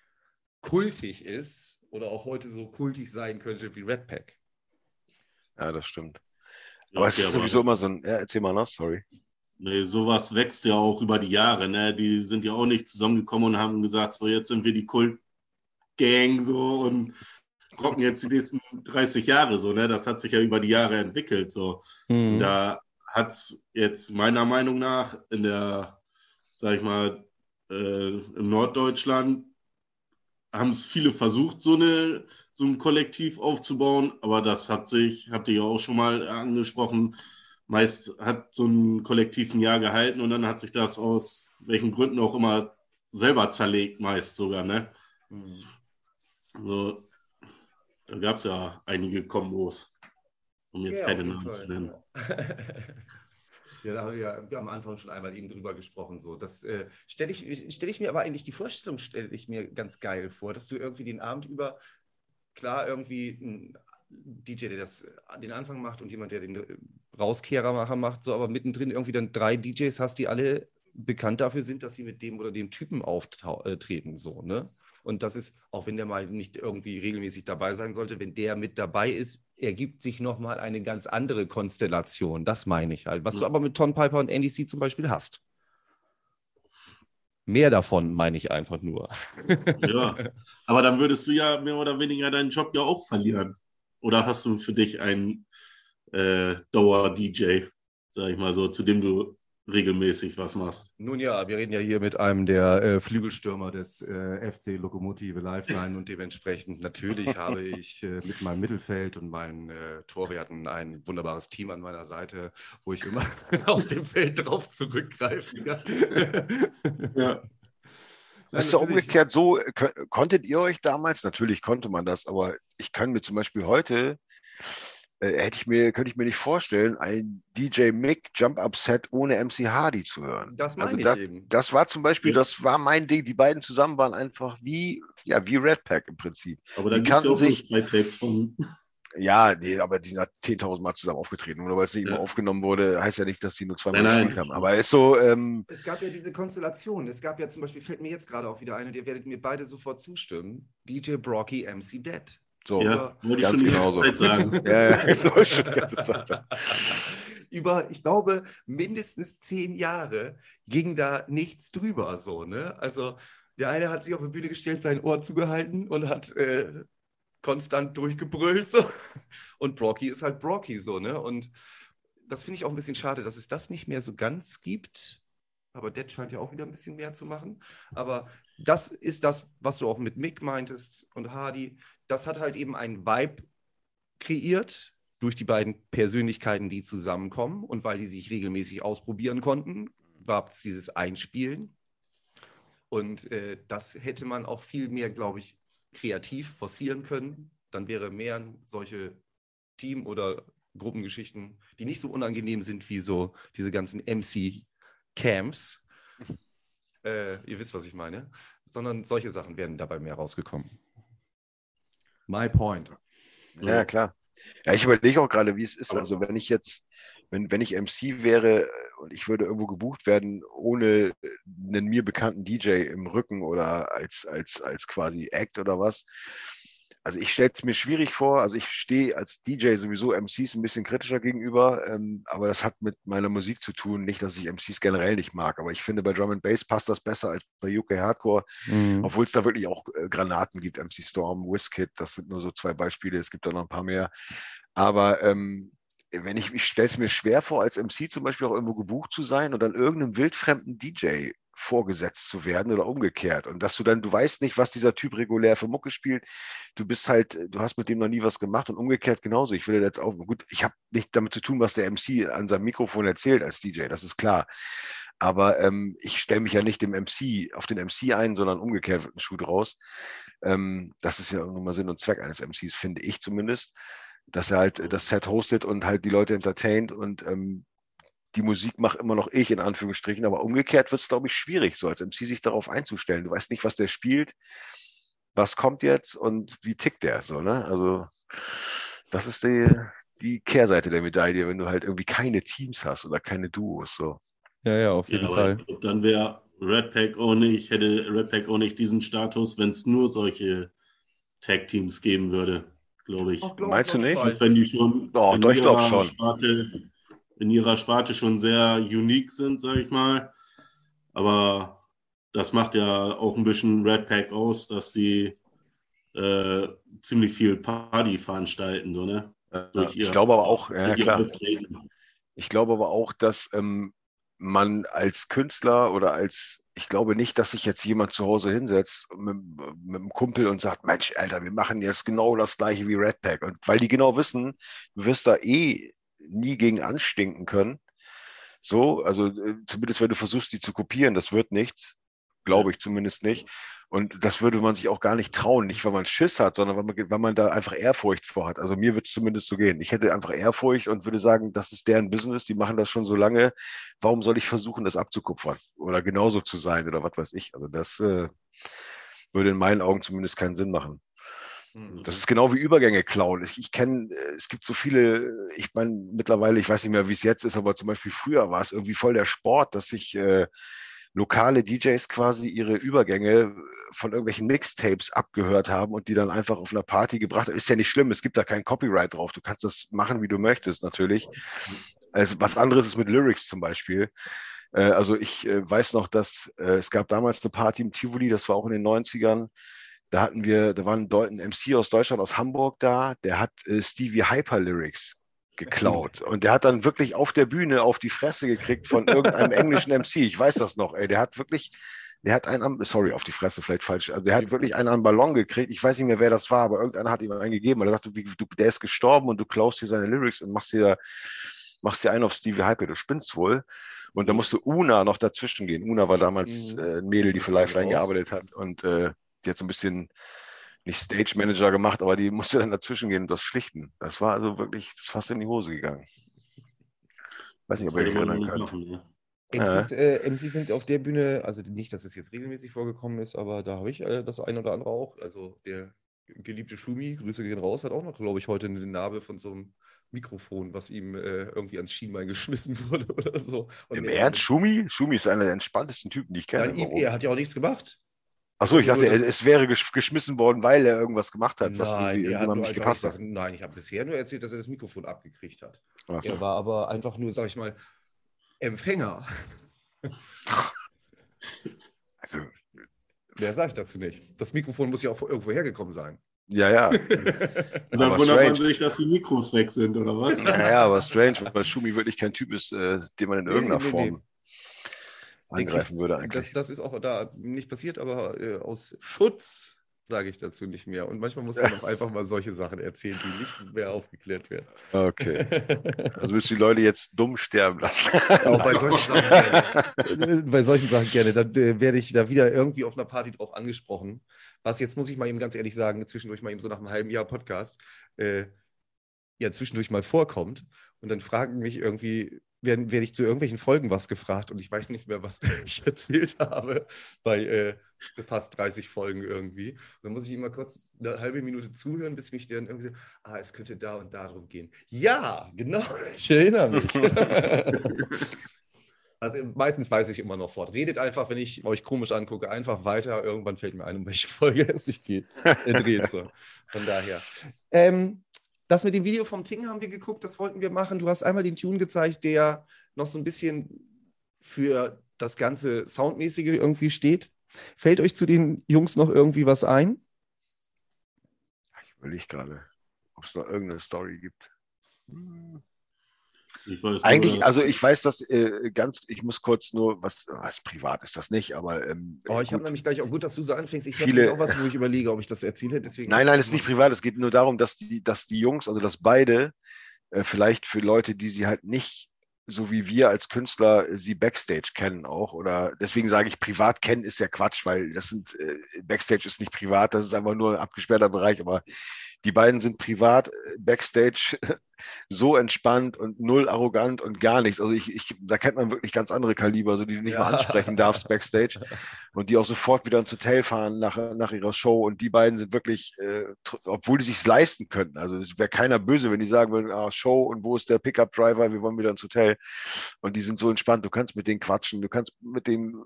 kultig ist oder auch heute so kultig sein könnte wie RatPack. Ja, das stimmt. Ja, aber es ist aber sowieso immer so ein... Ja, erzähl mal noch, sorry. Nee, sowas wächst ja auch über die Jahre, ne? Die sind ja auch nicht zusammengekommen und haben gesagt, so jetzt sind wir die Kult-Gang so und rocken jetzt die nächsten dreißig Jahre so, ne? Das hat sich ja über die Jahre entwickelt, so. Mhm. Da hat es jetzt meiner Meinung nach in der, sag ich mal, äh, im Norddeutschland haben es viele versucht, so, eine, so ein Kollektiv aufzubauen, aber das hat sich, habt ihr ja auch schon mal angesprochen, meist hat so ein Kollektiv ein Jahr gehalten und dann hat sich das aus welchen Gründen auch immer selber zerlegt, meist sogar, ne? Mhm. So, da gab es ja einige Kombos, um jetzt ja, keine Namen zu nennen. Ja, da haben wir ja am Anfang schon einmal eben drüber gesprochen. So. Das äh, stelle ich, stell ich mir aber eigentlich, die Vorstellung stelle ich mir ganz geil vor, dass du irgendwie den Abend über, klar, irgendwie ein D J, der das, den Anfang macht und jemand, der den Rauskehrermacher macht, so, aber mittendrin irgendwie dann drei D Js hast, die alle bekannt dafür sind, dass sie mit dem oder dem Typen auftreten. So, ne? Und das ist, auch wenn der mal nicht irgendwie regelmäßig dabei sein sollte, wenn der mit dabei ist, ergibt sich nochmal eine ganz andere Konstellation. Das meine ich halt. Was ja. du aber mit Tom Piper und Andy C zum Beispiel hast. Mehr davon meine ich einfach nur. Ja, aber dann würdest du ja mehr oder weniger deinen Job ja auch verlieren. Oder hast du für dich einen äh, Dauer-D J, sag ich mal so, zu dem du regelmäßig was machst. Nun ja, wir reden ja hier mit einem der äh, Flügelstürmer des äh, F C Lokomotive Lifeline und dementsprechend natürlich habe ich äh, mit meinem Mittelfeld und meinen äh, Torwerten ein wunderbares Team an meiner Seite, wo ich immer auf dem Feld drauf zurückgreifen kann. Ja. Nein, das ist doch umgekehrt so, konntet ihr euch damals, natürlich konnte man das, aber ich kann mir zum Beispiel heute, hätte ich mir, könnte ich mir nicht vorstellen, ein D J Mick Jump-Up-Set ohne M C Hardy zu hören. Das meine also ich das, eben. Das war zum Beispiel, das war mein Ding, die beiden zusammen waren einfach wie, ja, wie RatPack im Prinzip. Aber da kannten sich zwei Tracks von. Ja, nee, aber die sind zehntausend Mal zusammen aufgetreten. Nur weil es nicht ja. immer aufgenommen wurde, heißt ja nicht, dass die nur zweimal gespielt haben. Aber ist so. Ähm, es gab ja diese Konstellation. Es gab ja zum Beispiel, fällt mir jetzt gerade auch wieder ein, und ihr werdet mir beide sofort zustimmen: D J Brocky, M C Dead. So, ja, würde ich schon die ganze Zeit sagen. Ja, ja, das wollte ich schon die ganze Zeit sagen. Über, ich glaube, mindestens zehn Jahre ging da nichts drüber, so, ne? Also, der eine hat sich auf die Bühne gestellt, sein Ohr zugehalten und hat äh, konstant durchgebrüllt, so. Und Brocky ist halt Brocky, so, ne? Und das finde ich auch ein bisschen schade, dass es das nicht mehr so ganz gibt. Aber Dead scheint ja auch wieder ein bisschen mehr zu machen. Aber das ist das, was du auch mit Mick meintest und Hardy. Das hat halt eben einen Vibe kreiert durch die beiden Persönlichkeiten, die zusammenkommen. Und weil die sich regelmäßig ausprobieren konnten, gab es dieses Einspielen. Und äh, das hätte man auch viel mehr, glaube ich, kreativ forcieren können. Dann wäre mehr solche Team- oder Gruppengeschichten, die nicht so unangenehm sind wie so diese ganzen M C Camps, äh, ihr wisst, was ich meine, sondern solche Sachen werden dabei mehr rausgekommen. My point. Ja, ja. Klar. Ja, ich überlege auch gerade, wie es ist. Also wenn ich jetzt, wenn, wenn ich M C wäre und ich würde irgendwo gebucht werden, ohne einen mir bekannten D J im Rücken oder als, als, als quasi Act oder was. Also ich stelle es mir schwierig vor, also ich stehe als D J sowieso M Cs ein bisschen kritischer gegenüber, ähm, aber das hat mit meiner Musik zu tun, nicht, dass ich M Cs generell nicht mag, aber ich finde, bei Drum and Bass passt das besser als bei U K Hardcore, mhm. obwohl es da wirklich auch äh, Granaten gibt, M C Storm, Whizzkid, das sind nur so zwei Beispiele, es gibt da noch ein paar mehr, aber ähm, wenn ich, ich stelle es mir schwer vor, als M C zum Beispiel auch irgendwo gebucht zu sein und dann irgendeinem wildfremden D J vorgesetzt zu werden oder umgekehrt. Und dass du dann, du weißt nicht, was dieser Typ regulär für Mucke spielt. Du bist halt, du hast mit dem noch nie was gemacht und umgekehrt genauso. Ich will jetzt auch, gut, ich habe nicht damit zu tun, was der M C an seinem Mikrofon erzählt als D J, das ist klar. Aber ähm, ich stelle mich ja nicht dem M C, auf den M C ein, sondern umgekehrt wird ein Schuh draus. Ähm, das ist ja nun mal Sinn und Zweck eines M Cs, finde ich zumindest, dass er halt das Set hostet und halt die Leute entertaint und ähm, die Musik macht immer noch ich, in Anführungsstrichen, aber umgekehrt wird es, glaube ich, schwierig, so als M C sich darauf einzustellen. Du weißt nicht, was der spielt, was kommt jetzt und wie tickt der so, ne? Also das ist die, die Kehrseite der Medaille, wenn du halt irgendwie keine Teams hast oder keine Duos, so. Ja, ja, auf jeden ja, Fall. Ich, dann wäre RatPack auch nicht, hätte RatPack auch nicht diesen Status, wenn es nur solche Tag-Teams geben würde, glaube ich. Ach, glaub, meinst du nicht? Als wenn die schon, doch, in, doch, ich ihrer schon. Sparte, in ihrer Sparte schon sehr unique sind, sage ich mal. Aber das macht ja auch ein bisschen RatPack aus, dass sie äh, ziemlich viel Party veranstalten, so, ne? Ja, durch ich ihr, glaube aber auch, ja, klar. Ich glaube aber auch, dass ähm, man als Künstler oder als, ich glaube nicht, dass sich jetzt jemand zu Hause hinsetzt mit, mit einem Kumpel und sagt, Mensch, Alter, wir machen jetzt genau das Gleiche wie RatPack. Und weil die genau wissen, du wirst da eh nie gegen anstinken können. So, also zumindest, wenn du versuchst, die zu kopieren, das wird nichts. Glaube ich zumindest nicht. Und das würde man sich auch gar nicht trauen. Nicht, weil man Schiss hat, sondern weil man, weil man da einfach Ehrfurcht vor hat. Also mir wird es zumindest so gehen. Ich hätte einfach Ehrfurcht und würde sagen, das ist deren Business, die machen das schon so lange. Warum soll ich versuchen, das abzukupfern? Oder genauso zu sein oder was weiß ich. Also das äh, würde in meinen Augen zumindest keinen Sinn machen. Das ist genau wie Übergänge klauen. Ich, ich kenne, es gibt so viele, ich meine mittlerweile, ich weiß nicht mehr, wie es jetzt ist, aber zum Beispiel früher war es irgendwie voll der Sport, dass ich... Äh, lokale D Js quasi ihre Übergänge von irgendwelchen Mixtapes abgehört haben und die dann einfach auf einer Party gebracht haben. Ist ja nicht schlimm, es gibt da kein Copyright drauf. Du kannst das machen, wie du möchtest, natürlich. Also was anderes ist mit Lyrics zum Beispiel. Also ich weiß noch, dass es gab damals eine Party im Tivoli, das war auch in den neunzigern. Da hatten wir, da war ein M C aus Deutschland, aus Hamburg da, der hat Stevie Hyper Lyrics geklaut. Und der hat dann wirklich auf der Bühne auf die Fresse gekriegt von irgendeinem englischen M C. Ich weiß das noch, ey. Der hat wirklich, der hat einen am, sorry, auf die Fresse vielleicht falsch, also der hat wirklich einen am Ballon gekriegt. Ich weiß nicht mehr, wer das war, aber irgendeiner hat ihm einen gegeben. Und er sagte, du, der ist gestorben und du klaust dir seine Lyrics und machst dir, machst dir einen auf Stevie Hyper, du spinnst wohl. Und da musste Una noch dazwischen gehen. Una war damals äh, ein Mädel, die für Lifeline gearbeitet hat und äh, die hat so ein bisschen nicht Stage-Manager gemacht, aber die musste dann dazwischen gehen und das schlichten. Das war also wirklich, das ist fast in die Hose gegangen. Weiß nicht, ob ihr euch erinnern könnt. Ja. M Cs, äh, M Cs sind auf der Bühne, also nicht, dass es jetzt regelmäßig vorgekommen ist, aber da habe ich äh, das ein oder andere auch. Also der geliebte Schumi, Grüße gehen raus, hat auch noch, glaube ich, heute eine Narbe von so einem Mikrofon, was ihm äh, irgendwie ans Schienbein geschmissen wurde oder so. Und Im Ernst? Schumi? Schumi ist einer der entspanntesten Typen, die ich kenne. Nein, er hat ja auch nichts gemacht. Achso, ich dachte, das, es wäre geschmissen worden, weil er irgendwas gemacht hat, was nein, irgendjemandem nicht gepasst hat. Nein, ich habe bisher nur erzählt, dass er das Mikrofon abgekriegt hat. Ach so. Er war aber einfach nur, sag ich mal, Empfänger. Also, mehr sage ich dazu nicht. Das Mikrofon muss ja auch irgendwo hergekommen sein. Ja, ja. Und dann wundert man sich, dass die Mikros weg sind, oder was? Ja, ja, aber strange, weil Schumi wirklich kein Typ ist, äh, den man in irgendeiner nee, nee, Form... Nee. angreifen würde eigentlich. Das, das ist auch da nicht passiert, aber äh, aus Schutz sage ich dazu nicht mehr. Und manchmal muss man auch einfach mal solche Sachen erzählen, die nicht mehr aufgeklärt werden. Okay. Also müssen die Leute jetzt dumm sterben lassen. Auch bei solchen Sachen gerne. Bei solchen Sachen gerne. Dann äh, werde ich da wieder irgendwie auf einer Party drauf angesprochen. Was jetzt, muss ich mal eben ganz ehrlich sagen, zwischendurch mal eben so nach einem halben Jahr Podcast, äh, ja zwischendurch mal vorkommt. Und dann fragen mich irgendwie Werde, werde ich zu irgendwelchen Folgen was gefragt und ich weiß nicht mehr, was ich erzählt habe bei äh, fast dreißig Folgen irgendwie. Und dann muss ich immer kurz eine halbe Minute zuhören, bis mich dann irgendwie sagt, ah, es könnte da und darum gehen. Ja, genau, ich erinnere mich. Also meistens weiß ich immer noch fort. Redet einfach, wenn ich euch komisch angucke, einfach weiter. Irgendwann fällt mir ein, um welche Folge es sich geht. Äh, dreht so. Von daher. Ähm, Das mit dem Video vom Ting haben wir geguckt, das wollten wir machen. Du hast einmal den Tune gezeigt, der noch so ein bisschen für das ganze Soundmäßige irgendwie steht. Fällt euch zu den Jungs noch irgendwie was ein? Ich überlege gerade, ob es noch irgendeine Story gibt. Hm. Ich weiß Eigentlich, nur, also ich weiß das äh, ganz, ich muss kurz nur, was, was privat ist das nicht, aber... Ähm, oh, ich habe nämlich gleich auch gut, dass du so anfängst. Ich habe auch was, wo ich überlege, ob ich das erzähle. Deswegen nein, nein, es ist nicht privat. Es geht nur darum, dass die, dass die Jungs, also dass beide, äh, vielleicht für Leute, die sie halt nicht, so wie wir als Künstler, sie Backstage kennen auch. Oder deswegen sage ich, privat kennen ist ja Quatsch, weil das sind äh, Backstage ist nicht privat, das ist einfach nur ein abgesperrter Bereich. Aber die beiden sind privat, Backstage so entspannt und null arrogant und gar nichts. Also ich, ich da kennt man wirklich ganz andere Kaliber, so die du nicht ja. mal ansprechen darfst Backstage und die auch sofort wieder ins Hotel fahren nach, nach ihrer Show. Und die beiden sind wirklich, äh, obwohl die sich es leisten könnten, also es wäre keiner böse, wenn die sagen würden, ah, Show und wo ist der Pickup-Driver, wir wollen wieder ins Hotel. Und die sind so entspannt, du kannst mit denen quatschen, du kannst mit denen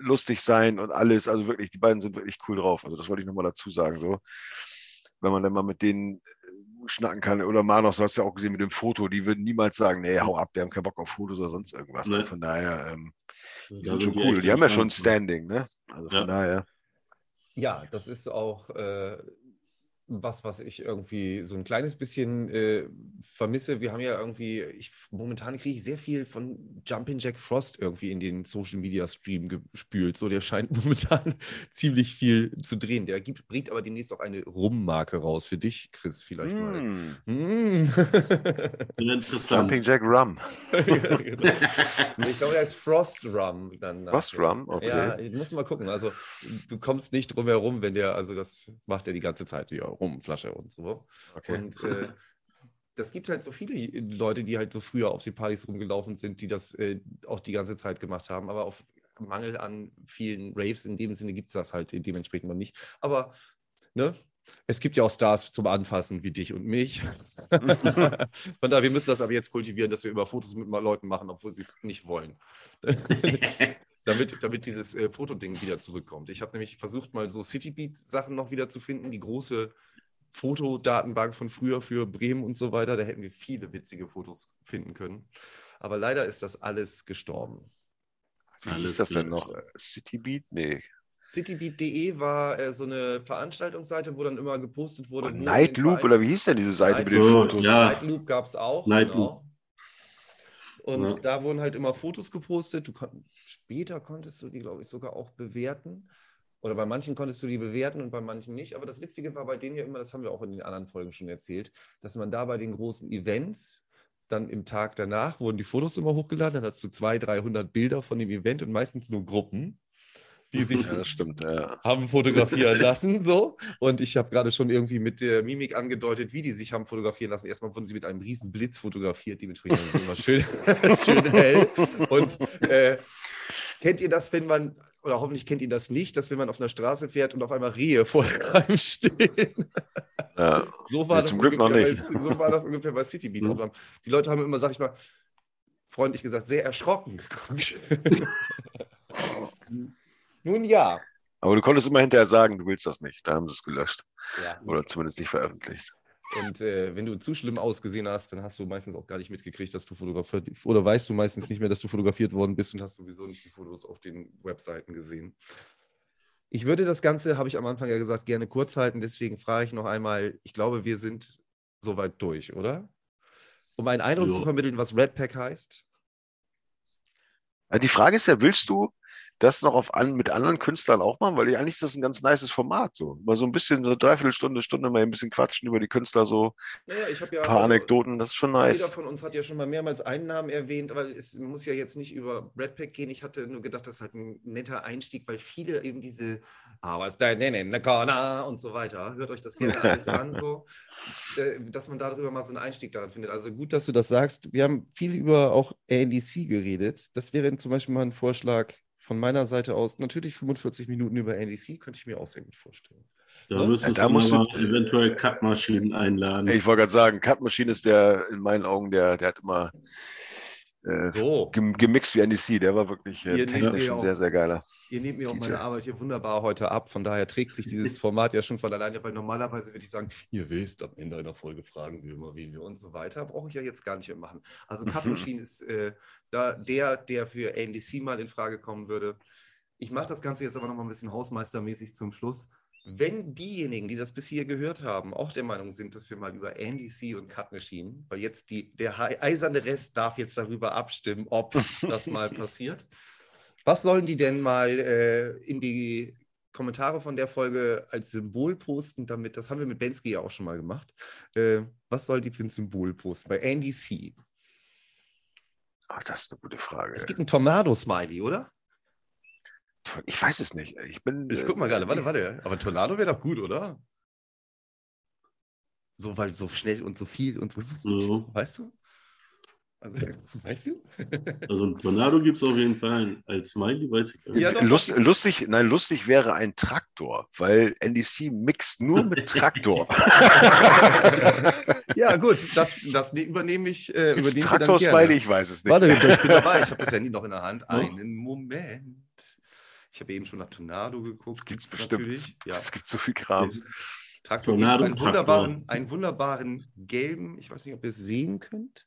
lustig sein und alles. Also wirklich, die beiden sind wirklich cool drauf. Also das wollte ich nochmal dazu sagen. So. Wenn man dann mal mit denen schnacken kann. Oder Manos, du hast ja auch gesehen mit dem Foto, die würden niemals sagen, nee, hau ab, wir haben keinen Bock auf Fotos oder sonst irgendwas. Nee. Von daher, ähm, die ja, sind schon die cool. Die haben ja schon ein Standing, ne? Also ja. Von daher. Ja, das ist auch... Äh was, was ich irgendwie so ein kleines bisschen äh, vermisse. Wir haben ja irgendwie, ich, momentan kriege ich sehr viel von Jumpin' Jack Frost irgendwie in den Social-Media-Stream gespült. So, der scheint momentan ziemlich viel zu drehen. Der gibt, bringt aber demnächst auch eine Rum-Marke raus für dich, Chris, vielleicht mm. mal. Mm. Interessant. Jumpin' Jack Rum. Ja, genau. Ich glaube, der ist Frost Rum. Dann Frost Rum, okay. Ja, musst du mal gucken. Also, du kommst nicht drum herum, wenn der, also das macht er die ganze Zeit wieder. Rumflasche und so. Okay. Und äh, das gibt halt so viele Leute, die halt so früher auf die Partys rumgelaufen sind, die das äh, auch die ganze Zeit gemacht haben. Aber auf Mangel an vielen Raves in dem Sinne gibt es das halt dementsprechend noch nicht. Aber ne, es gibt ja auch Stars zum Anfassen wie dich und mich. Von daher, wir müssen das aber jetzt kultivieren, dass wir über Fotos mit Leuten machen, obwohl sie es nicht wollen. Damit, damit dieses äh, Fotoding wieder zurückkommt. Ich habe nämlich versucht, mal so Citybeat-Sachen noch wieder zu finden. Die große Fotodatenbank von früher für Bremen und so weiter. Da hätten wir viele witzige Fotos finden können. Aber leider ist das alles gestorben. Wie alles ist das denn noch? Citybeat? Nee. Citybeat punkt de war äh, so eine Veranstaltungsseite, wo dann immer gepostet wurde. Oh, Nightloop, oder wie hieß denn diese Seite mit den Fotos? Ja. Nightloop gab es auch. Nightloop. Und ja. da wurden halt immer Fotos gepostet. Du kon- Später konntest du die, glaube ich, sogar auch bewerten. Oder bei manchen konntest du die bewerten und bei manchen nicht. Aber das Witzige war bei denen ja immer, das haben wir auch in den anderen Folgen schon erzählt, dass man da bei den großen Events, dann im Tag danach wurden die Fotos immer hochgeladen. Dann hast du zweihundert, dreihundert Bilder von dem Event und meistens nur Gruppen, die sich ja, stimmt, ja. haben fotografieren lassen. So. Und ich habe gerade schon irgendwie mit der Mimik angedeutet, wie die sich haben fotografieren lassen. Erstmal wurden sie mit einem riesen Blitz fotografiert, dementsprechend immer schön, schön hell. Und äh, kennt ihr das, wenn man, oder hoffentlich kennt ihr das nicht, dass wenn man auf einer Straße fährt und auf einmal Rehe vor einem stehen? Ja, so war nee, das zum Glück noch nicht. Bei, so war das ungefähr bei Citybeat. Mhm. Die Leute haben immer, sag ich mal, freundlich gesagt, sehr erschrocken geguckt. Nun ja. Aber du konntest immer hinterher sagen, du willst das nicht. Da haben sie es gelöscht. Ja. Oder zumindest nicht veröffentlicht. Und äh, wenn du zu schlimm ausgesehen hast, dann hast du meistens auch gar nicht mitgekriegt, dass du fotografiert, oder weißt du meistens nicht mehr, dass du fotografiert worden bist und hast sowieso nicht die Fotos auf den Webseiten gesehen. Ich würde das Ganze, habe ich am Anfang ja gesagt, gerne kurz halten. Deswegen frage ich noch einmal, ich glaube, wir sind soweit durch, oder? Um einen Eindruck jo. zu vermitteln, was RatPack heißt. Die Frage ist ja, willst du das noch auf an, mit anderen Künstlern auch machen, weil eigentlich ist das ein ganz nices Format. So. Mal so ein bisschen, so eine Dreiviertelstunde, Stunde mal ein bisschen quatschen über die Künstler, so naja, ich hab ja ein paar auch, Anekdoten, das ist schon nice. Jeder von uns hat ja schon mal mehrmals einen Namen erwähnt, weil es muss ja jetzt nicht über RatPack gehen. Ich hatte nur gedacht, das ist halt ein netter Einstieg, weil viele eben diese ah, was da in the corner und so weiter, hört euch das gerne alles an, so, dass man darüber mal so einen Einstieg daran findet. Also gut, dass du das sagst. Wir haben viel über auch N D C geredet. Das wäre zum Beispiel mal ein Vorschlag von meiner Seite aus, natürlich fünfundvierzig Minuten über N D C, könnte ich mir auch sehr gut vorstellen. Da müsstest ja, da du musst mal du, eventuell Cut-Maschinen einladen. Ich wollte gerade sagen, Cut-Maschinen ist der, in meinen Augen, der, der hat immer äh, so. gemixt wie N D C. Der war wirklich äh, technisch ein sehr, sehr geiler. Ihr nehmt mir auch meine Arbeit hier wunderbar heute ab. Von daher trägt sich dieses Format ja schon von alleine, weil normalerweise würde ich sagen, ihr wisst, am Ende einer Folge fragen wir immer, wen wir und so weiter. Brauche ich ja jetzt gar nicht mehr machen. Also Cut Machine ist äh, da der, der für N D C mal in Frage kommen würde. Ich mache das Ganze jetzt aber noch mal ein bisschen hausmeistermäßig zum Schluss. Wenn diejenigen, die das bis hier gehört haben, auch der Meinung sind, dass wir mal über Andy C und Cut Machine, weil jetzt die, der eiserne Rest darf jetzt darüber abstimmen, ob das mal passiert. Was sollen die denn mal äh, in die Kommentare von der Folge als Symbol posten, damit, das haben wir mit Bensky ja auch schon mal gemacht, äh, was soll die für ein Symbol posten bei Andy C? Ach, das ist eine gute Frage. Es gibt ein Tornado-Smiley, oder? Ich weiß es nicht. Ich bin. Ich guck mal gerade, warte, warte. Aber Tornado wäre doch gut, oder? So, weil so schnell und so viel und so. so. Weißt du? Also, ja. Weißt du? Also ein Tornado gibt es auf jeden Fall. Als Smiley weiß ich ja, Lust, lustig, nein, lustig wäre ein Traktor, weil N D C mixt nur mit Traktor. Ja, gut, das, das übernehme ich. Äh, übernehme Traktor Smiley, ich weiß es nicht. Warte, ich bin dabei, ich habe das Handy noch in der Hand. Einen Moment. Ich habe eben schon nach Tornado geguckt. Gibt es natürlich. Ja. Es gibt so viel Kram. Traktor gibt es einen wunderbaren, einen wunderbaren gelben, ich weiß nicht, ob ihr es sehen könnt.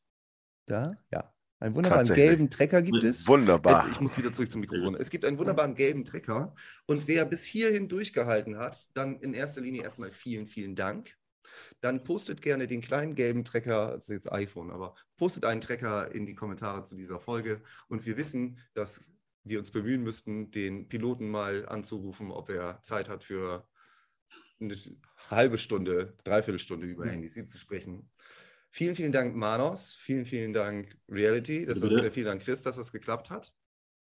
Da? Ja. Einen wunderbaren gelben Trecker gibt es. Wunderbar. Ich muss wieder zurück zum Mikrofon. Es gibt einen wunderbaren gelben Trecker. Und wer bis hierhin durchgehalten hat, dann in erster Linie erstmal vielen, vielen Dank. Dann postet gerne den kleinen gelben Trecker, das ist jetzt iPhone, aber postet einen Trecker in die Kommentare zu dieser Folge. Und wir wissen, dass wir uns bemühen müssten, den Piloten mal anzurufen, ob er Zeit hat für eine halbe Stunde, dreiviertel Stunde über N D C zu sprechen. Vielen, vielen Dank, Manos. Vielen, vielen Dank, Reality. Das ist, äh, vielen Dank, Chris, dass das geklappt hat.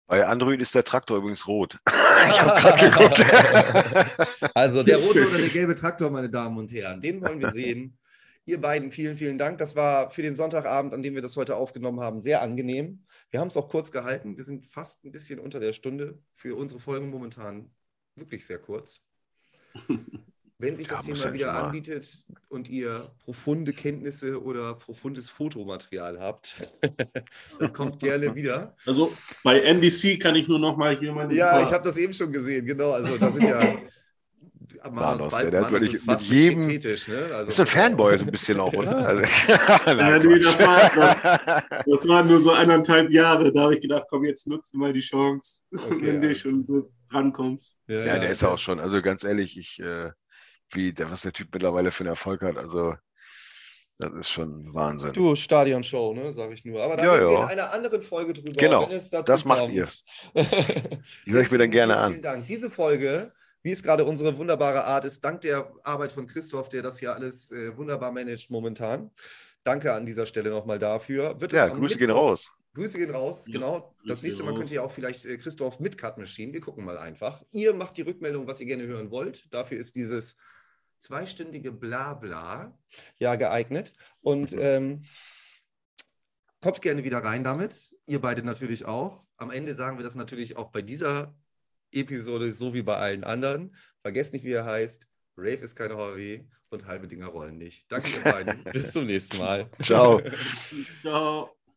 Bei Android ist der Traktor übrigens rot. Ich habe gerade geguckt. Also der rote oder der gelbe Traktor, meine Damen und Herren, den wollen wir sehen. Ihr beiden, vielen, vielen Dank. Das war für den Sonntagabend, an dem wir das heute aufgenommen haben, sehr angenehm. Wir haben es auch kurz gehalten. Wir sind fast ein bisschen unter der Stunde. Für unsere Folgen momentan wirklich sehr kurz. Wenn sich das ja, Thema wieder mal anbietet und ihr profunde Kenntnisse oder profundes Fotomaterial habt, dann kommt gerne wieder. Also bei N D C kann ich nur noch mal jemanden... Ja, fragen. Ich habe das eben schon gesehen, genau. Also da sind ja... Manos, der natürlich mit jedem... Ist ein Fanboy so ein bisschen auch, oder? Ja, nee, das war, das, das waren nur so eineinhalb Jahre. Da habe ich gedacht, komm, jetzt nutze mal die Chance, okay, wenn du schon so drankommst. Ja, ja, ja, der ist ja auch schon. Also ganz ehrlich, ich, äh, wie, der, was der Typ mittlerweile für einen Erfolg hat, also das ist schon Wahnsinn. Du, Stadionshow, ne, sage ich nur. Aber da ja, reden wir ja in einer anderen Folge drüber. Genau, wenn es dazu das macht kommt. Ihr. Die höre ich mir dann gerne an. Vielen Dank. Diese Folge... Wie es gerade unsere wunderbare Art ist, dank der Arbeit von Christoph, der das hier alles äh, wunderbar managt momentan. Danke an dieser Stelle nochmal dafür. Wird ja, es Grüße Mittwoch, gehen raus. Grüße gehen raus, ja, genau. Das nächste Mal raus. Könnt ihr auch vielleicht äh, Christoph mit Cut Machine. Wir gucken mal einfach. Ihr macht die Rückmeldung, was ihr gerne hören wollt. Dafür ist dieses zweistündige Blabla ja geeignet. Und ähm, kommt gerne wieder rein damit. Ihr beide natürlich auch. Am Ende sagen wir das natürlich auch bei dieser Episode, so wie bei allen anderen. Vergesst nicht, wie er heißt. Rave ist keine H W und halbe Dinger rollen nicht. Danke, ihr beiden. Bis zum nächsten Mal. Ciao. Ciao.